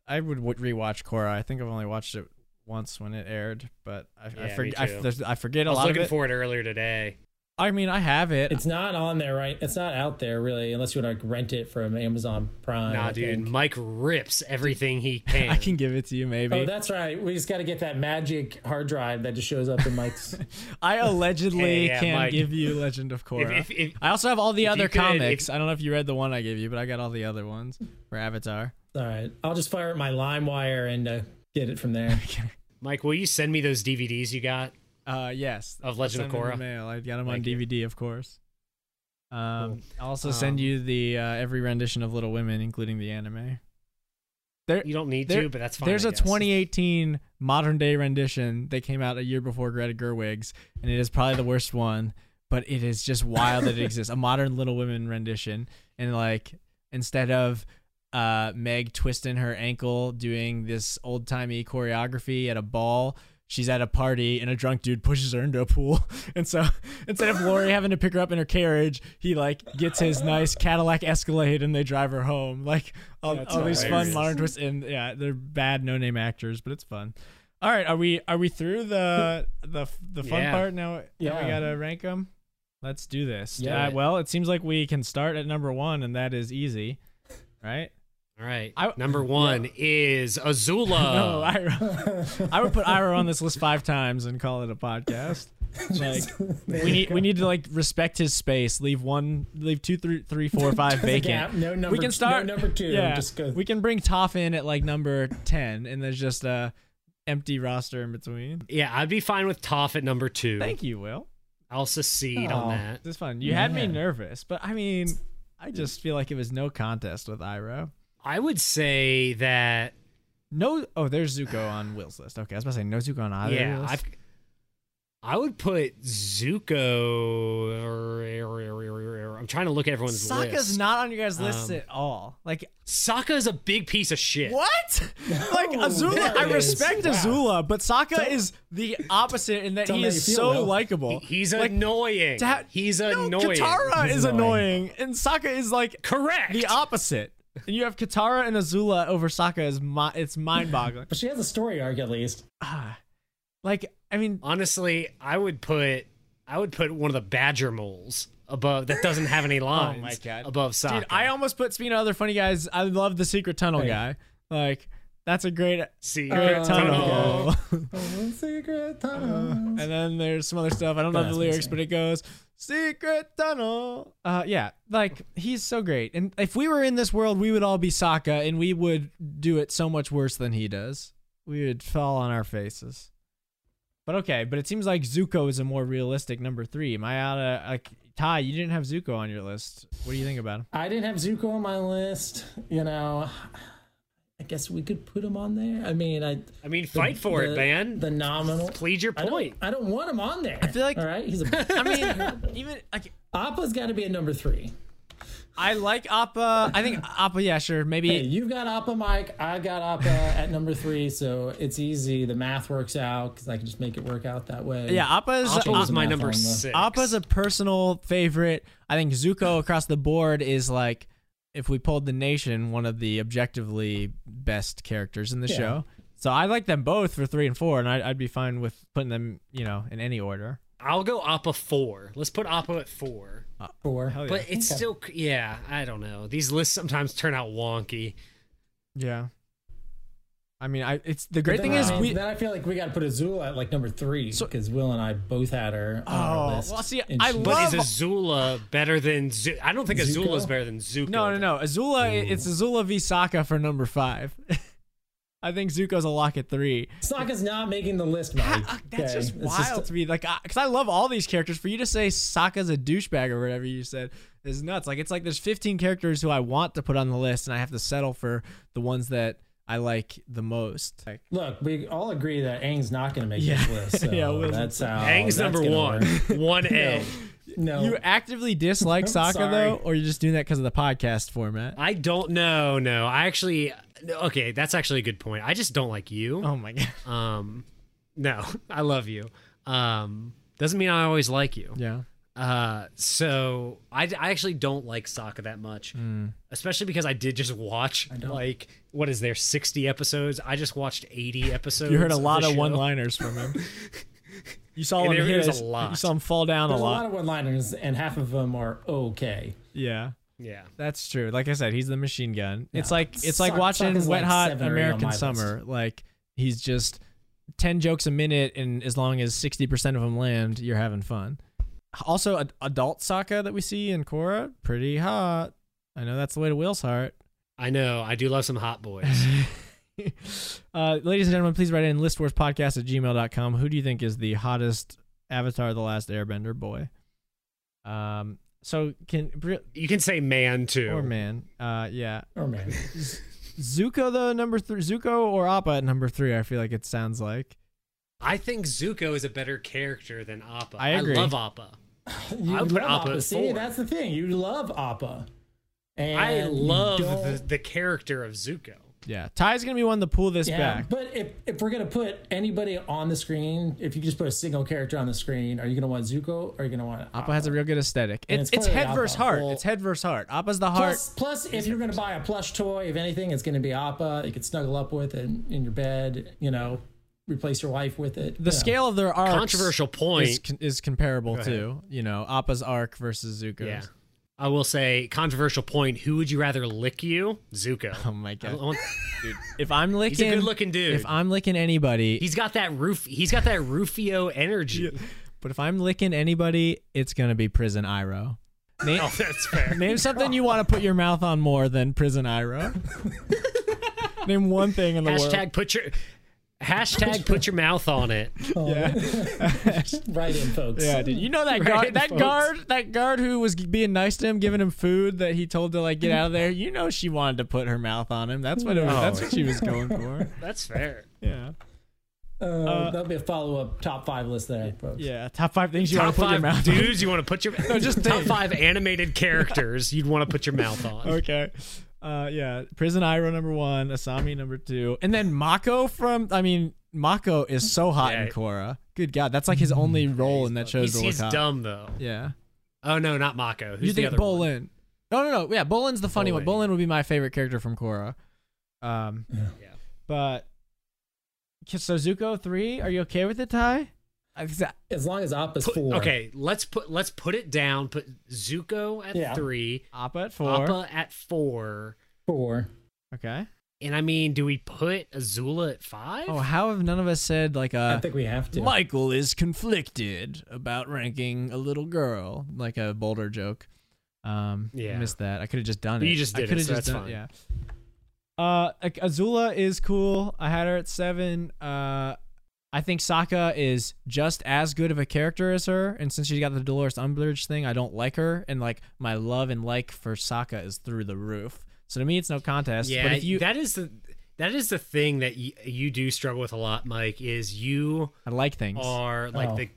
I would rewatch Korra. I think I've only watched it once when it aired, but I yeah, I, for, I, I forget a I was lot. Looking of it. for it earlier today. I mean, I have it. It's not on there, right? It's not out there, really, unless you want to rent it from Amazon Prime. Nah, I dude. Think. Mike rips everything he can. I can give it to you, maybe. Oh, that's right. We just got to get that magic hard drive that just shows up in Mike's. I allegedly yeah, yeah, can Mike. give you Legend of Korra. If, if, if, I also have all the other could, comics. If, I don't know if you read the one I gave you, but I got all the other ones for Avatar. All right. I'll just fire up my LimeWire and uh, get it from there. Okay. Mike, will you send me those D V Ds you got? Uh, yes, of Legend of Korra. Mail. I got them Thank on D V D, you. of course. Um, cool. I'll also um, send you the uh, every rendition of Little Women, including the anime. There, you don't need there, to, but that's fine. There's I a guess. twenty eighteen modern day rendition that came out a year before Greta Gerwig's, and it is probably the worst one. But it is just wild that it exists. A modern Little Women rendition, and like instead of uh, Meg twisting her ankle doing this old timey choreography at a ball, she's at a party, and a drunk dude pushes her into a pool. And so instead of Lori having to pick her up in her carriage, he, like, gets his nice Cadillac Escalade, and they drive her home. Like, all, all these fun modern twists. And, yeah, they're bad no-name actors, but it's fun. All right, are we are we through the the, the fun yeah. part now? Yeah. We got to rank them? Let's do this. Yeah. Uh, well, it seems like we can start at number one, and that is easy, right? All right. I, Number one yeah. is Azula. No, Iroh. I would put Iroh on this list five times and call it a podcast. Just, like we need, we need to like respect his space. Leave one, leave two, three, three, four, five vacant. No number. We can start no number two. Yeah, just go. We can bring Toph in at like number ten, and there's just a empty roster in between. Yeah, I'd be fine with Toph at number two. Thank you, Will. I'll secede oh, on that. This is fun. You yeah. had me nervous, but I mean, I just feel like it was no contest with Iroh. I would say that no. Oh, there's Zuko on Will's list. Okay, I was about to say no Zuko on either. Yeah, list. I've, I would put Zuko. I'm trying to look at everyone's Sokka's list. Sokka's not on your guys' lists um, at all. Like Sokka is a big piece of shit. What? No, like Azula, I respect wow. Azula, but Sokka don't, is the opposite in that he is so well. likable. He, he's like, annoying. Ha- he's no, annoying. Katara he's is annoying, and Sokka is like correct the opposite. And you have Katara and Azula over Sokka is mi it's mind-boggling. But she has a story arc at least. Ah, like I mean, honestly, I would put I would put one of the badger moles above that doesn't have any lines. Oh my god, above Sokka. Dude, I almost put. Speaking of other funny guys, I love the secret tunnel hey. guy. Like that's a great secret uh, tunnel. Oh, secret tunnel. Uh, and then there's some other stuff. I don't know the lyrics, but it goes. Secret tunnel. Uh, yeah, like he's so great. And if we were in this world, we would all be Sokka, and we would do it so much worse than he does. We would fall on our faces. But okay, but it seems like Zuko is a more realistic number three. Am I out of like Ty? You didn't have Zuko on your list. What do you think about him? I didn't have Zuko on my list. You know, I guess we could put him on there. I mean, I. I mean, fight the, for the, it, man. The nominal. Plead your point. I don't, I don't want him on there. I feel like. All right, he's. A, I mean, even like Appa's got to be a number three. I like Appa. I think Appa. Yeah, sure. Maybe hey, you've got Appa, Mike. I got Appa at number three, so it's easy. The math works out because I can just make it work out that way. Yeah, Appa's Appa's my number six. Appa's a personal favorite. I think Zuko across the board is like. If we pulled the nation, one of the objectively best characters in the yeah. show. So I like them both for three and four, and I'd, I'd be fine with putting them, you know, in any order. I'll go Appa four. Let's put Appa at four. Uh, four. But yeah. it's okay. still, yeah, I don't know. These lists sometimes turn out wonky. Yeah. I mean, I it's the great thing is we. Then I feel like we got to put Azula at like number three because so, Will and I both had her. On oh, our list. Well, see, I love. But is Azula better than? Z I don't think Azula is better than Zuko. No, no, no. Azula, Ooh. It's Azula v Sokka for number five. I think Zuko's a lock at three. Sokka's not making the list, Mike. That, uh, that's okay. just it's wild just, to me. Like, because I, I love all these characters. For you to say Sokka's a douchebag or whatever you said is nuts. Like, it's like there's fifteen characters who I want to put on the list, and I have to settle for the ones that I like the most. Like, look, we all agree that Aang's not going to make yeah. this list. So yeah, well, that's how Aang's that's number one. One A. No, no. You actively dislike Sokka though, or you're just doing that because of the podcast format? I don't know. No, I actually. Okay, that's actually a good point. I just don't like you. Oh my god. Um, no, I love you. Um, doesn't mean I always like you. Yeah. Uh, so I, I actually don't like Sokka that much, mm. especially because I did just watch like, what is there, sixty episodes? I just watched eighty episodes. You heard a lot of, of one-liners from him. You saw him hit a lot. You saw him fall down There's a lot. A lot of one-liners, and half of them are okay. Yeah. Yeah, that's true. Like I said, he's the machine gun. Yeah. It's like it's Sock, like watching Wet like Hot American Summer. List. Like he's just ten jokes a minute, and as long as sixty percent of them land, you're having fun. Also, ad adult Sokka that we see in Korra, pretty hot. I know that's the way to Will's heart. I know. I do love some hot boys. uh, ladies and gentlemen, please write in listwarspodcast at gmail dot com. Who do you think is the hottest Avatar: The Last Airbender boy? Um. So can you can say man too or man, uh yeah or man. Zuko the number three, Zuko or Appa at number three. I feel like it sounds like. I think Zuko is a better character than Appa. I agree. I love Appa. You I would put Appa. Appa. See, that's the thing. You love Appa. And I love the, the character of Zuko. Yeah, Ty's gonna be one to pull this yeah, back. But if if we're gonna put anybody on the screen, if you just put a single character on the screen, are you gonna want Zuko? Or are you gonna want Appa? Appa has a real good aesthetic. And it's it's, it's head Appa. versus heart. Well, it's head versus heart. Appa's the heart. Plus, plus if you're gonna buy a plush toy, if anything, it's gonna be Appa. You could snuggle up with it in, in your bed. You know, replace your wife with it. The scale know. of their arc controversial point is, is comparable to you know Appa's arc versus Zuko's. Yeah. I will say, controversial point, who would you rather lick you? Zuko. Oh my god. I, I, dude. If I'm licking He's a good looking dude. If I'm licking anybody. He's got that roof he's got that Rufio energy. Yeah. But if I'm licking anybody, it's gonna be Prison Iroh. Name, oh, that's fair. Name something you want to put your mouth on more than Prison Iroh. Name one thing in the Hashtag world. Hashtag put your Hashtag put your mouth on it. Oh. Yeah. Right in, folks. Yeah, dude. You know that guard, right in, that folks. guard, that guard who was being nice to him, giving him food that he told to like get out of there. You know she wanted to put her mouth on him. That's what. It was, oh. That's what she was going for. That's fair. Yeah. Uh, uh, that'll be a follow-up top five list there, folks. Yeah, top five things you top want to put your mouth dudes on. Dudes, you want to put your no, just top five animated characters you'd want to put your mouth on. Okay. Uh yeah, Prison Iroh number one, Asami number two, and then Mako from I mean Mako is so hot yeah. in Korra. Good God, that's like his only role yeah, in that show. He's, he's dumb though. Yeah. Oh no, not Mako. Who's you think the other Bolin? One? No, no, no. Yeah, Bolin's the funny Bolin. one. Bolin would be my favorite character from Korra. Um, yeah. But so Zuko three. Are you okay with it, Ty? As long as Appa's put, four. Okay, let's put let's put it down. Put Zuko at yeah. three. Appa at four. Appa at four. Four. Okay. And I mean, do we put Azula at five? Oh, how have none of us said like a? I think we have to. Michael is conflicted about ranking a little girl, like a Boulder joke. Um, yeah, I missed that. I could have just done it. You just did I it. So just that's done fine. It, yeah. Uh, Azula is cool. I had her at seven. Uh. I think Sokka is just as good of a character as her, and since she's got the Dolores Umbridge thing, I don't like her, and like my love and like for Sokka is through the roof. So to me, it's no contest. Yeah, but if you, that is the that is the thing that you, you do struggle with a lot, Mike. Is you I like things are like oh. the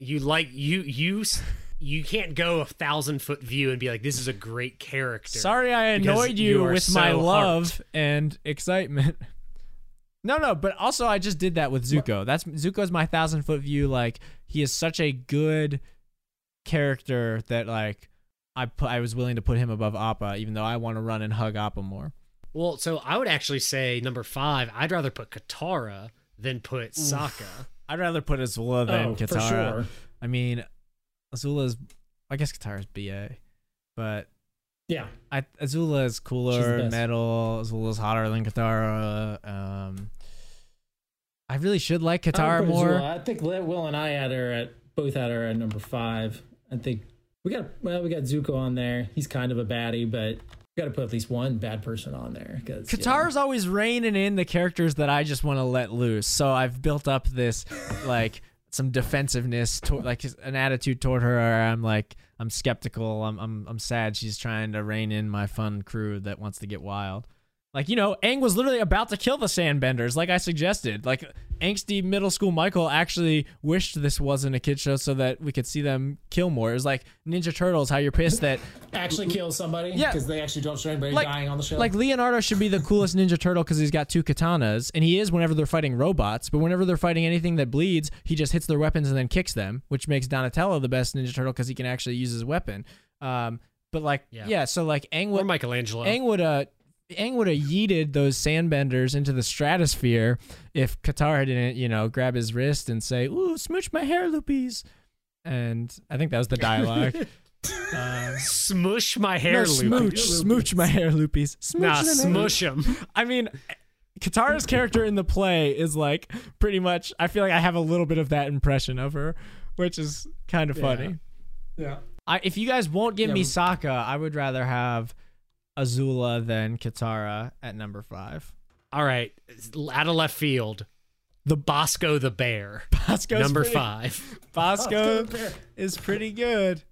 you like you you. You can't go a thousand foot view and be like, this is a great character. Sorry, I annoyed you, you with so my love heart. and excitement. No, no, but also I just did that with Zuko. That's Zuko's my thousand foot view. Like he is such a good character that like I put, I was willing to put him above Appa, even though I want to run and hug Appa more. Well, so I would actually say number five. I'd rather put Katara than put Sokka. Oof. I'd rather put Azula than oh, Katara. For sure. I mean, Azula's. I guess Katara's B A, but. Yeah, I, Azula is cooler, metal. Azula's hotter than Katara. Um, I really should like Katara more. Well, I think Will and I had her at both had her at number five. I think we got well, we got Zuko on there. He's kind of a baddie, but we got to put at least one bad person on there. Katara's yeah. always reining in the characters that I just want to let loose. So I've built up this like some defensiveness, to, like an attitude toward her. Or I'm like I'm skeptical. I'm I'm I'm sad. She's trying to rein in my fun crew that wants to get wild. Like, you know, Aang was literally about to kill the Sandbenders, like I suggested. Like, angsty middle school Michael actually wished this wasn't a kid show so that we could see them kill more. It was like Ninja Turtles, how you're pissed that... actually kill somebody? Yeah. Because they actually don't show anybody like, dying on the show? Like, Leonardo should be the coolest Ninja Turtle because he's got two katanas, and he is whenever they're fighting robots, but whenever they're fighting anything that bleeds, he just hits their weapons and then kicks them, which makes Donatello the best Ninja Turtle because he can actually use his weapon. Um, but, like, yeah, yeah so, like, Aang would... Or Michelangelo. Aang would... Uh, Aang would have yeeted those Sandbenders into the stratosphere if Katara didn't, you know, grab his wrist and say, "Ooh, smooch my hair, loopies." And I think that was the dialogue. uh, Smush my hair, no, smooch, loopies. Smooch my hair, loopies. Smooch nah, smush him. I mean, Katara's character in the play is like pretty much. I feel like I have a little bit of that impression of her, which is kind of yeah. funny. Yeah. I, if you guys won't give yeah, me Sokka, I would rather have Azula then Katara at number five. All right, out of left field, the Bosco the Bear. Bosco's number pretty, five. Bosco oh, is pretty good.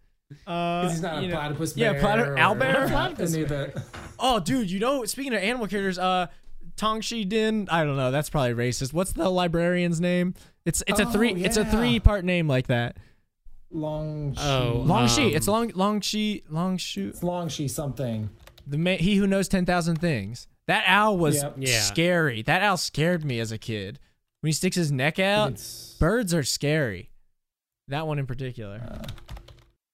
Uh, he's not a know, platypus bear. Yeah, platy owlbear. Platypus bear. Oh, dude, you know, speaking of animal characters, uh, Tongshi Din. I don't know. That's probably racist. What's the librarian's name? It's it's oh, a three. Yeah. It's a three part name like that. Long. Oh, Longshi. Um, it's long Longshi Longshu. It's Longshi something. The man, he who knows ten thousand things. That owl was yep. yeah. scary. That owl scared me as a kid. When he sticks his neck out, it's... birds are scary. That one in particular. Uh,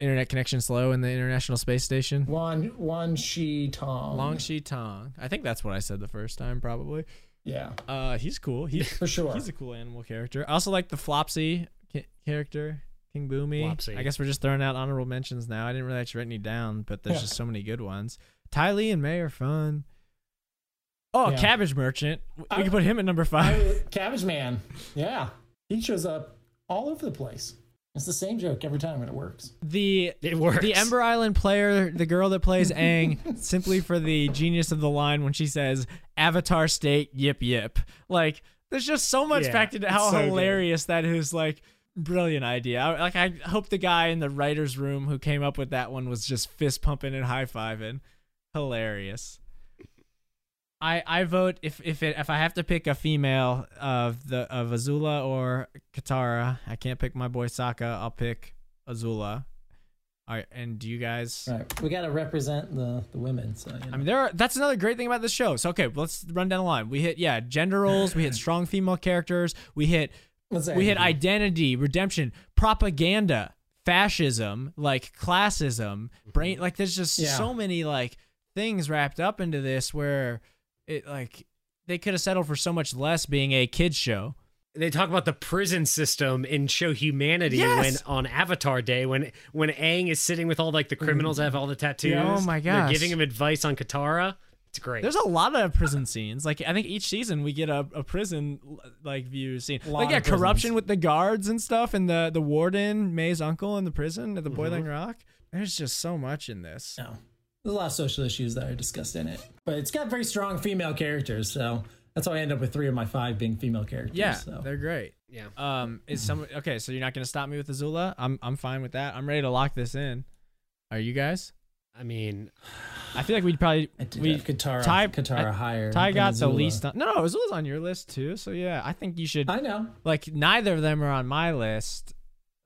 Internet connection slow in the International Space Station. Wan, Wan Shi Tong. Long Shi Tong. I think that's what I said the first time, probably. Yeah. Uh, he's cool. He's, For sure. He's a cool animal character. I also like the Flopsy character. King Boomy. Flopsy. I guess we're just throwing out honorable mentions now. I didn't really actually write any down, but there's yeah. just so many good ones. Ty Lee and May are fun. Oh, yeah. Cabbage Merchant. We I, can put him at number five. I, Cabbage Man. Yeah. He shows up all over the place. It's the same joke every time and it works. The, it works. The Ember Island player, the girl that plays Aang, simply for the genius of the line when she says, Avatar State, yip, yip. Like, there's just so much yeah, packed into how so hilarious good. that is. Like, brilliant idea. I, like, I hope the guy in the writer's room who came up with that one was just fist pumping and high-fiving. Hilarious. I I vote if if it if I have to pick a female of the of Azula or Katara, I can't pick my boy Sokka. I'll pick Azula. All right, and do you guys? All right, we gotta represent the the women. So you know. I mean, there are, that's another great thing about this show. So okay, let's run down the line. We hit yeah gender roles. We hit strong female characters. We hit What's that we hit identity, redemption, propaganda, fascism, like classism, brain. Like there's just yeah. so many like. things wrapped up into this where it like they could have settled for so much less being a kids show. They talk about the prison system in Show Humanity yes! when on Avatar Day when when Aang is sitting with all like the criminals that have all the tattoos. Yeah, oh my gosh. They're giving him advice on Katara. It's great. There's a lot of prison scenes. Like I think each season we get a, a prison like view scene. Like yeah, corruption with the guards and stuff and the the warden, May's uncle in the prison at the mm-hmm. Boiling Rock. There's just so much in this. No. There's a lot of social issues that are discussed in it, but it's got very strong female characters, so that's why I end up with three of my five being female characters. Yeah, so. They're great. Yeah. Um, is mm-hmm. some okay? So you're not gonna stop me with Azula? I'm I'm fine with that. I'm ready to lock this in. Are you guys? I mean, I feel like we'd probably we Katara Ty, Katara I, higher. Ty got Azula. the least. On, no, Azula's on your list too. So yeah, I think you should. I know. Like neither of them are on my list.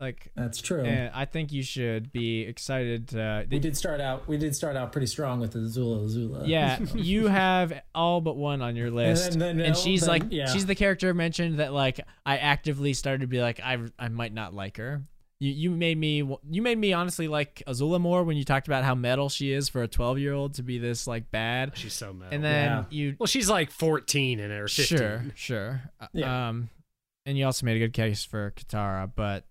Like that's true. And I think you should be excited. Uh, we did start out. We did start out pretty strong with Azula. Azula. Yeah, so. You have all but one on your list, and, then, then, and no, she's then, like, yeah. she's the character mentioned that like I actively started to be like, I I might not like her. You you made me you made me honestly like Azula more when you talked about how metal she is for a twelve year old to be this like bad. She's so metal. And then yeah. you. Well, she's like fourteen in her. Sure, sure. Yeah. Um, and you also made a good case for Katara, but.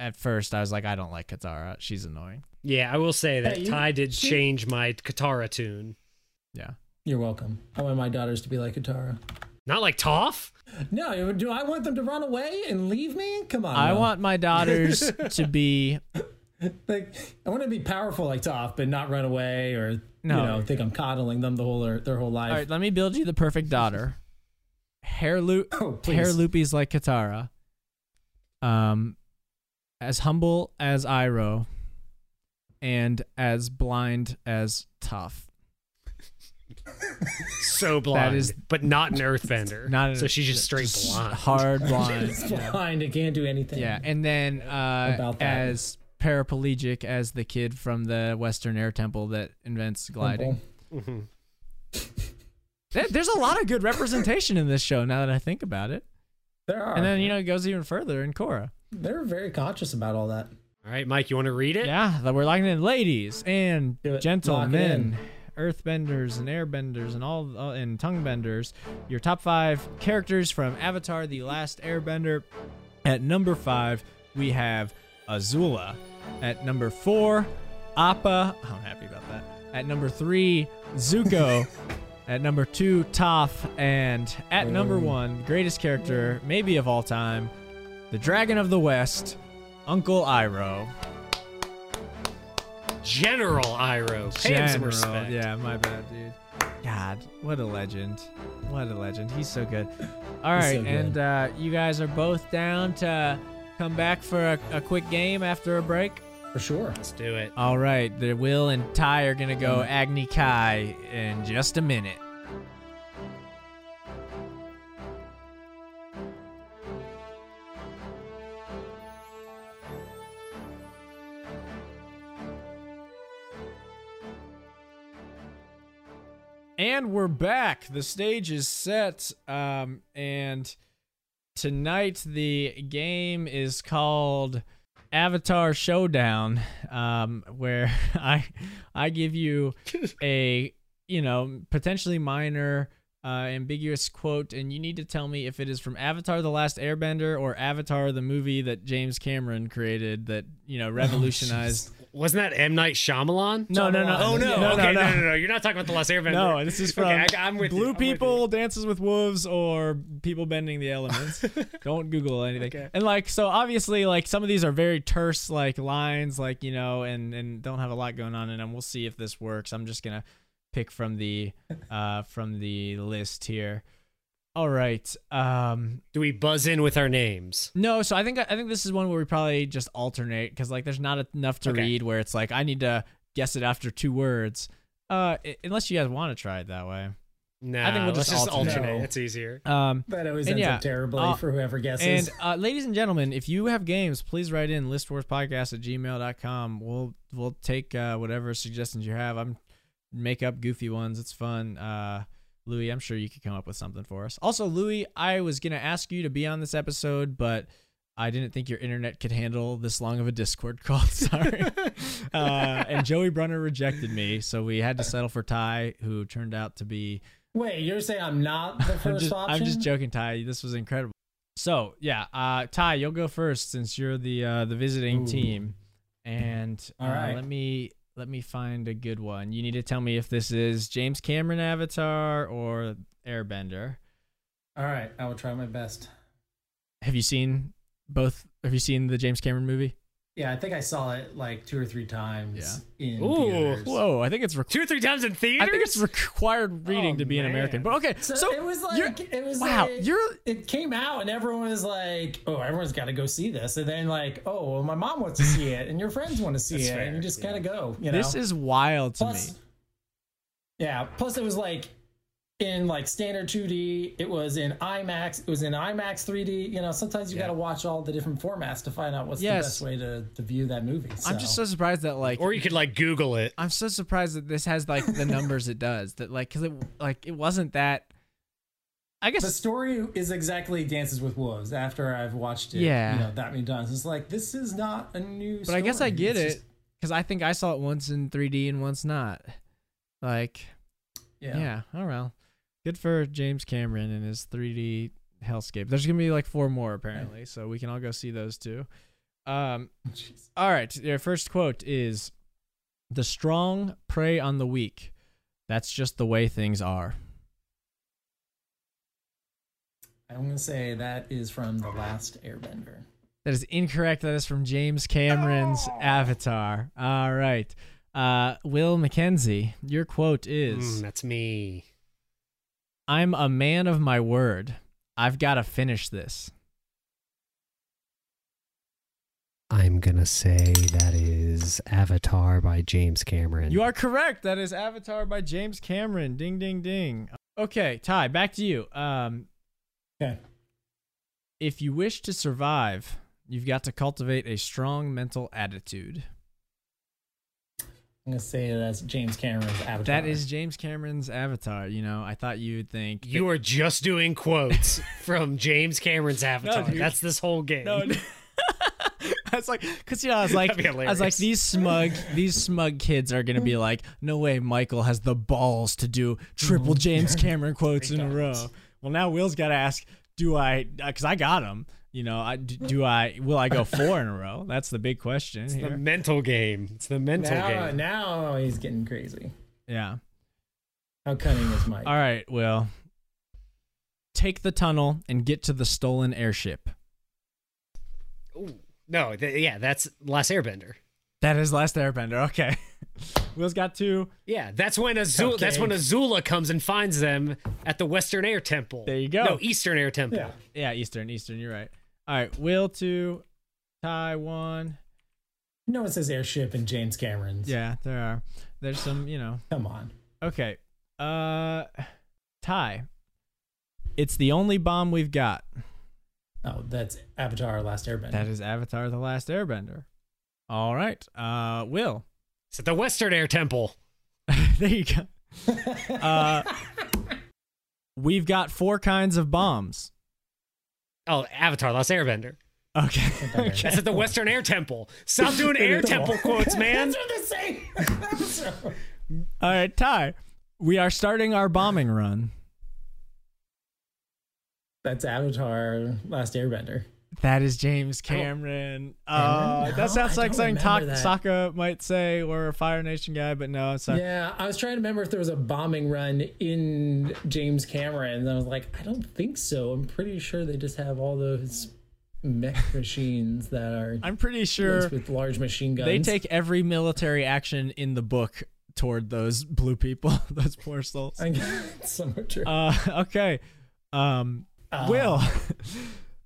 At first, I was like, I don't like Katara. She's annoying. Yeah, I will say that hey, you, Ty did she, change my Katara tune. Yeah. You're welcome. I want my daughters to be like Katara. Not like Toph? No, do I want them to run away and leave me? Come on. I no. want my daughters to be... Like, I want to be powerful like Toph, but not run away or no. you know, think I'm coddling them the whole their, their whole life. All right, let me build you the perfect daughter. Hair loop, oh, hair loopies like Katara. Um, as humble as Iroh, and as blind as Toph. So blind, that is, but not an earthbender. Not an, so she's just straight blind, hard blind, yeah. blind and can't do anything. Yeah, and then uh, about that. as paraplegic as the kid from the Western Air Temple that invents gliding. Mm-hmm. There's a lot of good representation in this show. Now that I think about it, there are. And then you know it goes even further in Korra. They're very conscious about all that. All right, Mike, you want to read it? Yeah, we're locking in, ladies and gentlemen. Earthbenders and airbenders and all uh, and tonguebenders. Your top five characters from Avatar: The Last Airbender. At number five, we have Azula. At number four, Appa. I'm happy about that. At number three, Zuko. At number two, Toph. And at number one, greatest character maybe of all time, the Dragon of the West, Uncle Iroh. General Iroh. Pay General, him some respect. Yeah, my bad, dude. God, what a legend. What a legend. He's so good. All right, so good. and uh, you guys are both down to come back for a, a quick game after a break? For sure. Let's do it. All right, the Will and Ty are going to go Agni Kai in just a minute. And we're back. The stage is set, um, and tonight the game is called Avatar Showdown, um, where I I give you a you know potentially minor uh, ambiguous quote, and you need to tell me if it is from Avatar: The Last Airbender or Avatar the movie that James Cameron created that you know revolutionized. Oh, wasn't that M. Night Shyamalan? No, Shyamalan. no, no. Oh, no. no okay, no no. no, no, no. You're not talking about The Last Airbender. No, this is from okay, I, I'm with Blue you. I'm People, with Dances with Wolves, or People Bending the Elements. Don't Google anything. Okay. And, like, so obviously, like, some of these are very terse, like, lines, like, you know, and, and don't have a lot going on in them. We'll see if this works. I'm just going to pick from the uh, from the list here. All right. Um, Do we buzz in with our names? No. So I think I think this is one where we probably just alternate because like there's not enough to okay. read where it's like I need to guess it after two words, uh, it, unless you guys want to try it that way. No, nah, I think we'll just, just alternate. alternate. No. It's easier. Um, that always ends yeah, up terribly uh, for whoever guesses. And uh, ladies and gentlemen, if you have games, please write in listwarspodcast at gmail dot com. We'll we'll take uh, whatever suggestions you have. I'm make up goofy ones. It's fun. Uh, Louie, I'm sure you could come up with something for us. Also, Louie, I was going to ask you to be on this episode, but I didn't think your internet could handle this long of a Discord call. Sorry. uh, and Joey Brunner rejected me, so we had to settle for Ty, who turned out to be... Wait, you're saying I'm not the first I'm just, option? I'm just joking, Ty. This was incredible. So, yeah, uh, Ty, you'll go first since you're the uh, the visiting Ooh. team. And uh, All right. let me... Let me find a good one. You need to tell me if this is James Cameron Avatar or Airbender. All right, I will try my best. Have you seen both? Have you seen the James Cameron movie? Yeah, I think I saw it like two or three times yeah. in Ooh, theaters. Whoa, I think it's... Two or three times in theaters? I think it's required reading oh, to be man. an American. But okay, so... so it was like... It was wow, like, you're... It came out and everyone was like, oh, everyone's got to go see this. And then like, oh, well, my mom wants to see it and your friends want to see it fair, and you just yeah. gotta go, you know? This is wild to plus, me. Yeah, plus it was like in like standard two D, it was in IMAX, it was in IMAX three D. You know, sometimes you yeah. got to watch all the different formats to find out what's yes. the best way to, to view that movie. So. I'm just so surprised that like... Or you could like Google it. I'm so surprised that this has like the numbers it does. That like, because it, like, it wasn't that... I guess the story is exactly Dances with Wolves after I've watched it yeah. you know, that many times. It's like, this is not a new but story. But I guess I get it's it because just... I think I saw it once in three D and once not. Like, yeah, yeah oh well. Good for James Cameron and his three D hellscape. There's gonna be like four more apparently, so we can all go see those too. Um, all right, your first quote is, "The strong prey on the weak. That's just the way things are." I'm going to say that is from The Last Airbender. That is incorrect. That is from James Cameron's oh. Avatar. All right. Uh, Will McKenzie, your quote is... Mm, that's me. I'm a man of my word. I've got to finish this. I'm going to say that is Avatar by James Cameron. You are correct. That is Avatar by James Cameron. Ding, ding, ding. Okay, Ty, back to you. Um, okay. If you wish to survive, you've got to cultivate a strong mental attitude. I'm going to say that's James Cameron's Avatar. That is James Cameron's Avatar. You know, I thought you would think... You that... are just doing quotes from James Cameron's Avatar. No, that's this whole game. No, I was like, because, you know, I was like, I was like, these smug, these smug kids are going to be like, no way Michael has the balls to do triple James Cameron quotes in a row. Well, now Will's got to ask, do I, because I got him, you know, I, do I, will I go four in a row? That's the big question. It's here. The mental game. It's the mental now, game. Now he's getting crazy. Yeah. How cunning is Mike? All right, Will. Take the tunnel and get to the stolen airship. Ooh. No, th yeah, that's Last Airbender. That is Last Airbender. Okay, Will's got two. Yeah, that's when Azula. Okay. That's when Azula comes and finds them at the Western Air Temple. There you go. No, Eastern Air Temple. Yeah, yeah Eastern, Eastern. You're right. All right, Will two, Ty one. You know it says airship in James Cameron's. Yeah, there are. There's some, you know. Come on. Okay, uh, Ty. It's the only bomb we've got. Oh, that's Avatar: Last Airbender. That is Avatar: The Last Airbender. All right, uh, Will. It's at the Western Air Temple. There you go. uh, we've got four kinds of bombs. Oh, Avatar: Last Airbender. Okay. That's okay. At the Western Air Temple. Stop doing Air Temple quotes, man. That's what they're saying. All right, Ty. We are starting our bombing run. That's Avatar: Last Airbender. That is James Cameron. Oh, uh, no, that sounds like something Sokka might say, or a Fire Nation guy, but no. It's not. Yeah, I was trying to remember if there was a bombing run in James Cameron, and I was like, I don't think so. I'm pretty sure they just have all those mech machines that are... I'm pretty sure... with large machine guns. They take every military action in the book toward those blue people, those poor souls. I guess it's somewhat true. Uh, okay. Um... Uh, Will,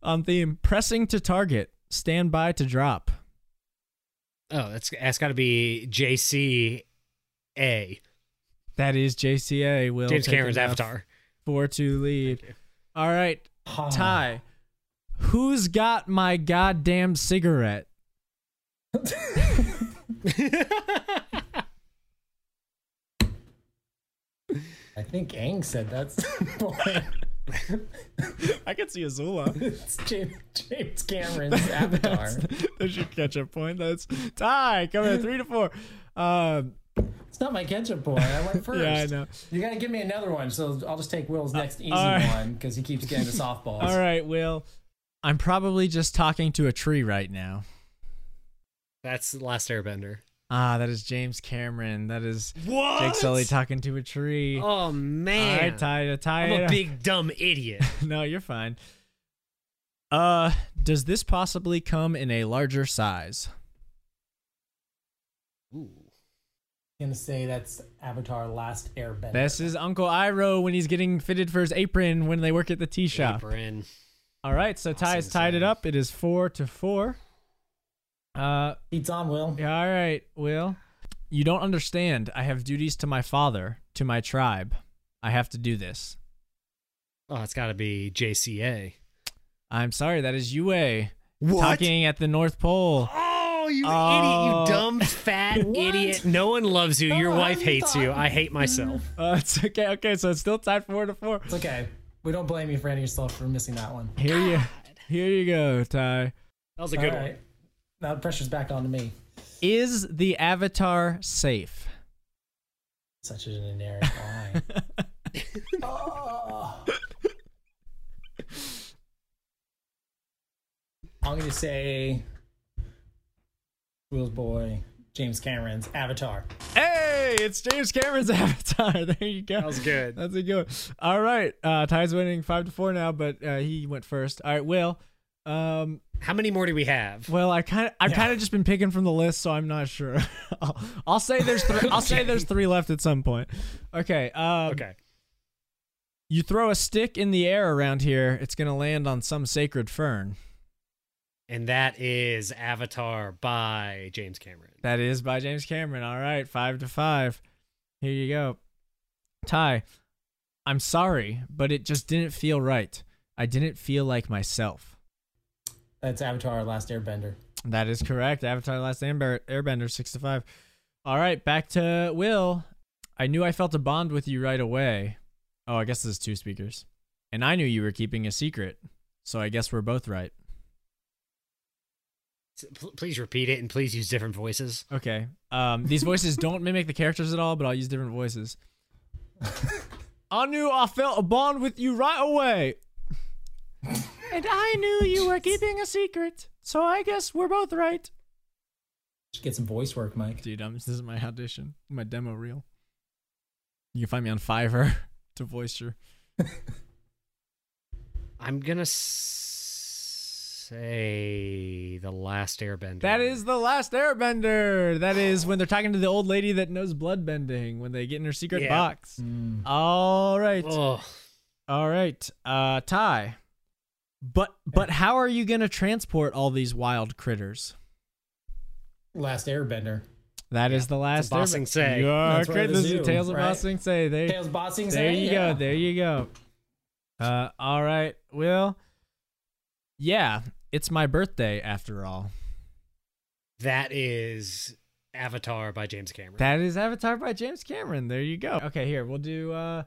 on theme, pressing to target, stand by to drop. Oh, that's that's got to be J C A. That is J C A. Will James Cameron's Avatar. Four to lead. All right, oh. Ty. Who's got my goddamn cigarette? I think Aang said that's. I could see Azula. It's James, James Cameron's Avatar. That's your catch-up point. That's Ty coming at three to four. Um, it's not my catch-up point. I went first. Yeah, I know. You gotta give me another one, so I'll just take Will's next uh, easy right. one because he keeps getting the softballs. All right, Will. I'm probably just talking to a tree right now. That's Last Airbender. Ah, that is James Cameron. That is what? Jake Sully talking to a tree. Oh, man. All right, Ty, Ty, I'm a big, dumb idiot. No, you're fine. Uh, does this possibly come in a larger size? Ooh. I'm going to say that's Avatar: Last Airbender. This is Uncle Iroh when he's getting fitted for his apron when they work at the tea shop. Apron. All right, so Ty has tied it up. It is four to four. Uh, it's on, Will. Yeah, all right, Will. You don't understand. I have duties to my father, to my tribe. I have to do this. Oh, it's got to be J C A. I'm sorry, that is U A. What? Talking at the North Pole. Oh, you oh. idiot, you dumb, fat idiot. No one loves you. Your oh, wife hates thought. you. I hate myself. Uh, it's okay, okay, so it's still tied four to four. It's okay. We don't blame you for any of yourself for missing that one. Here God. you Here you go, Ty. That was a all good right. one. Now the pressure's back on to me. Is the Avatar safe? Such an inerrant line. Oh. I'm going to say Will's boy James Cameron's Avatar. Hey, it's James Cameron's Avatar. There you go. That was good. That's a good one. All right. Uh, Ty's winning five to four now, but uh, he went first. All right, Will. Um, How many more do we have? Well, I kind of, I've yeah. kind of just been picking from the list, so I'm not sure. I'll, I'll say there's, th okay. I'll say there's three left at some point. Okay. Um, okay. You throw a stick in the air around here, it's gonna land on some sacred fern. And that is Avatar by James Cameron. That is by James Cameron. All right, five to five. Here you go. Ty, I'm sorry, but it just didn't feel right. I didn't feel like myself. That's Avatar: Last Airbender. That is correct. Avatar: Last Airbender, six to five. All right, back to Will. I knew I felt a bond with you right away. Oh, I guess there's two speakers. And I knew you were keeping a secret, so I guess we're both right. Please repeat it, and please use different voices. Okay. Um, these voices don't mimic the characters at all, but I'll use different voices. I knew I felt a bond with you right away. And I knew you were keeping a secret, so I guess we're both right. Just get some voice work, Mike. Dude, I'm, this is my audition, my demo reel. You can find me on Fiverr to voice your... I'm gonna... Hey, The Last Airbender. That is The Last Airbender. That is when they're talking to the old lady that knows bloodbending, when they get in her secret yeah. box. Mm. All right. Ugh. All right. Uh, Ty. But but how are you going to transport all these wild critters? Last Airbender. That yeah. is The Last Airbender. Ba Sing Se. You are critters. Tales of right? Ba Sing Se. There, Tales of Ba Sing Se. There you yeah. go. There you go. Uh, all right, Will. Yeah. It's my birthday, after all. That is Avatar by James Cameron. That is Avatar by James Cameron. There you go. Okay, here we'll do. Uh,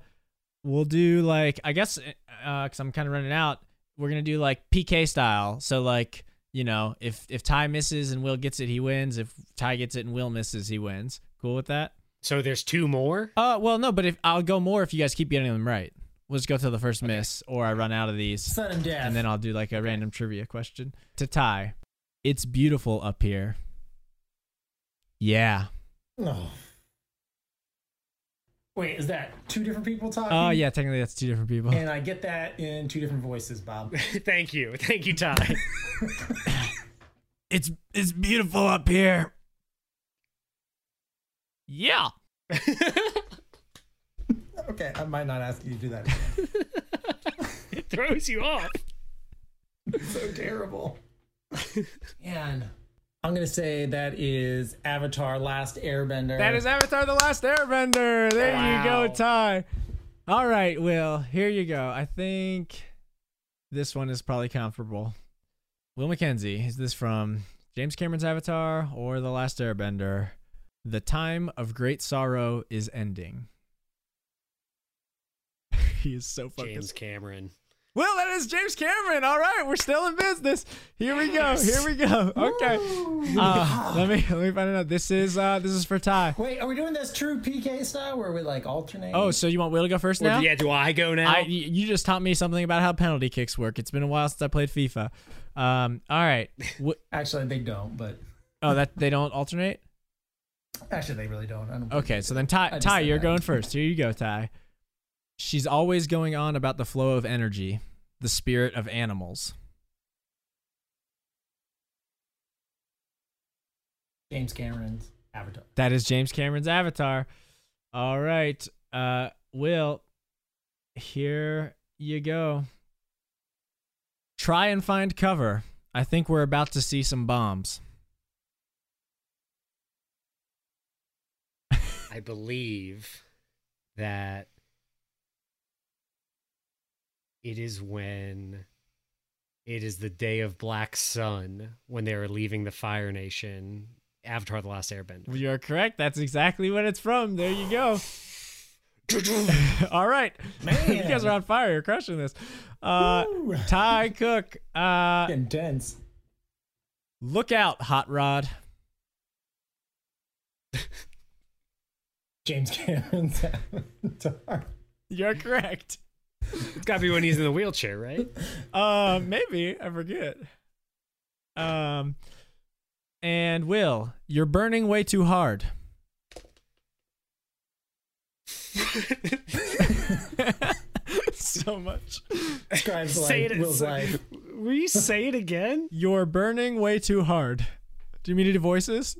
we'll do like I guess because uh, I'm kind of running out. We're gonna do like P K style. So like you know, if if Ty misses and Will gets it, he wins. If Ty gets it and Will misses, he wins. Cool with that? So there's two more. Uh, well, no, but if I'll go more if you guys keep getting them right. Let's go to the first okay. miss, or I run out of these. Sudden death. And then I'll do like a okay. random trivia question. To Ty, it's beautiful up here. Yeah. Oh. Wait, is that two different people talking? Oh, uh, yeah, technically that's two different people. And I get that in two different voices, Bob. Thank you. Thank you, Ty. it's, it's beautiful up here. Yeah. Okay, I might not ask you to do that again. It throws you off. It's so terrible. Man. I'm going to say that is Avatar: Last Airbender. That is Avatar: The Last Airbender. There wow. you go, Ty. All right, Will. Here you go. I think this one is probably comparable. Will McKenzie, is this from James Cameron's Avatar or The Last Airbender? The time of great sorrow is ending. He is so fucking James Cameron. Well, that is James Cameron. All right, we're still in business. Here we go. Here we go. Okay. Uh, let me let me find out. This is uh this is for Ty. Wait, are we doing this true P K style where we like alternate? Oh, so you want Will to go first now? Or, yeah. Do I go now? I, you just taught me something about how penalty kicks work. It's been a while since I played FIFA. Um. All right. Actually, they don't. But oh, that they don't alternate. Actually, they really don't. I don't okay. So then Ty, Ty, you're that. going first. Here you go, Ty. She's always going on about the flow of energy, the spirit of animals. James Cameron's Avatar. That is James Cameron's Avatar. All right. Uh, Will, here you go. Try and find cover. I think we're about to see some bombs. I believe that it is when it is the day of Black Sun when they are leaving the Fire Nation. Avatar: The Last Airbender. You are correct. That's exactly what it's from. There you go. All right, man, you guys are on fire. You're crushing this. Uh, Ty Cook. Uh, Intense. Look out, Hot Rod. James Cameron's Avatar. You're correct. It's gotta be when he's in the wheelchair, right? Um, uh, maybe I forget. Um, and And Will, you're burning way too hard. So much. Describes like it, Will's say, life. Will you say it again? You're burning way too hard. Do you mean to do voices?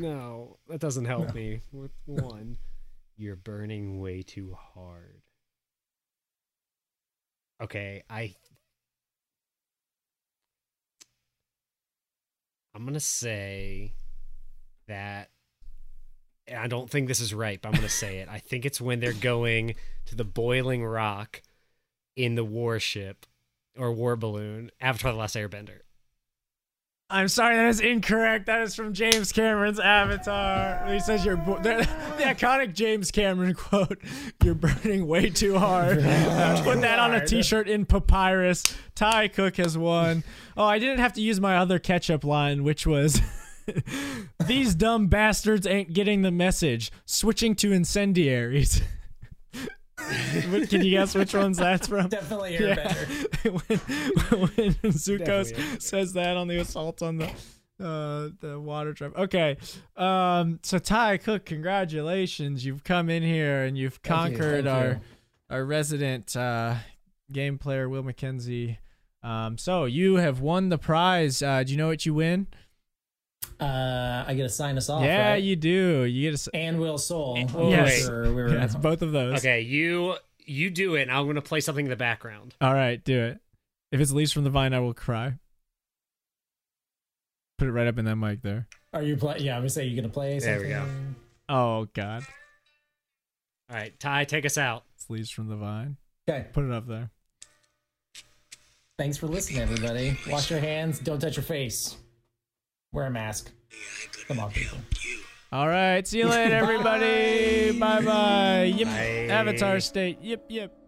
No, that doesn't help no. me. With one, you're burning way too hard. Okay, I. I'm gonna say that. I don't think this is right, but I'm gonna say it. I think it's when they're going to the boiling rock in the warship or war balloon. Avatar: The Last Airbender. I'm sorry, that is incorrect. That is from James Cameron's Avatar. He says you're bo- the, the iconic James Cameron quote, "You're burning way too hard." Oh, put that on a t-shirt in papyrus. Ty Cook has won. Oh, I didn't have to use my other catch-up line, which was these dumb bastards ain't getting the message. Switching to incendiaries. Can you guess which ones that's from? Definitely Airbender. Yeah. when, when Zuko says that on the assault on the uh, the water trap. Okay, um, so Ty Cook, congratulations! You've come in here and you've conquered thank you, thank our you. our resident uh, game player Will McKenzie. Um, so you have won the prize. Uh, do you know what you win? Uh, I get to sign us off. Yeah, right? You do. You get a, and Will Soul. And, oh, yes, sure. we were yes both of those. Okay, you you do it. And I'm gonna play something in the background. All right, do it. If it's Leaves from the Vine, I will cry. Put it right up in that mic there. Are you play? Yeah, I'm gonna say you're gonna play something. There we go. Oh God. All right, Ty, take us out. It's Leaves from the Vine. Okay, put it up there. Thanks for listening, everybody. Wash your hands. Don't touch your face. Wear a mask. Come on, people. All right. See you later, everybody. Bye bye. Yep. Bye. Avatar State. Yep. Yep.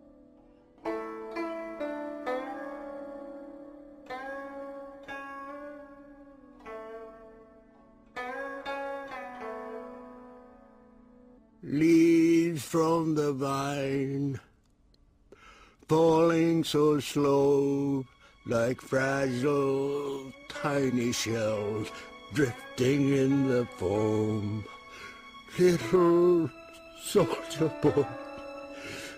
Leaves from the vine, falling so slow, like fragile tiny shells drifting in the foam. Little soldier boy,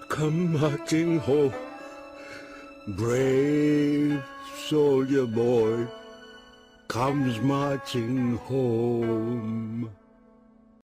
come marching home. Brave soldier boy comes marching home.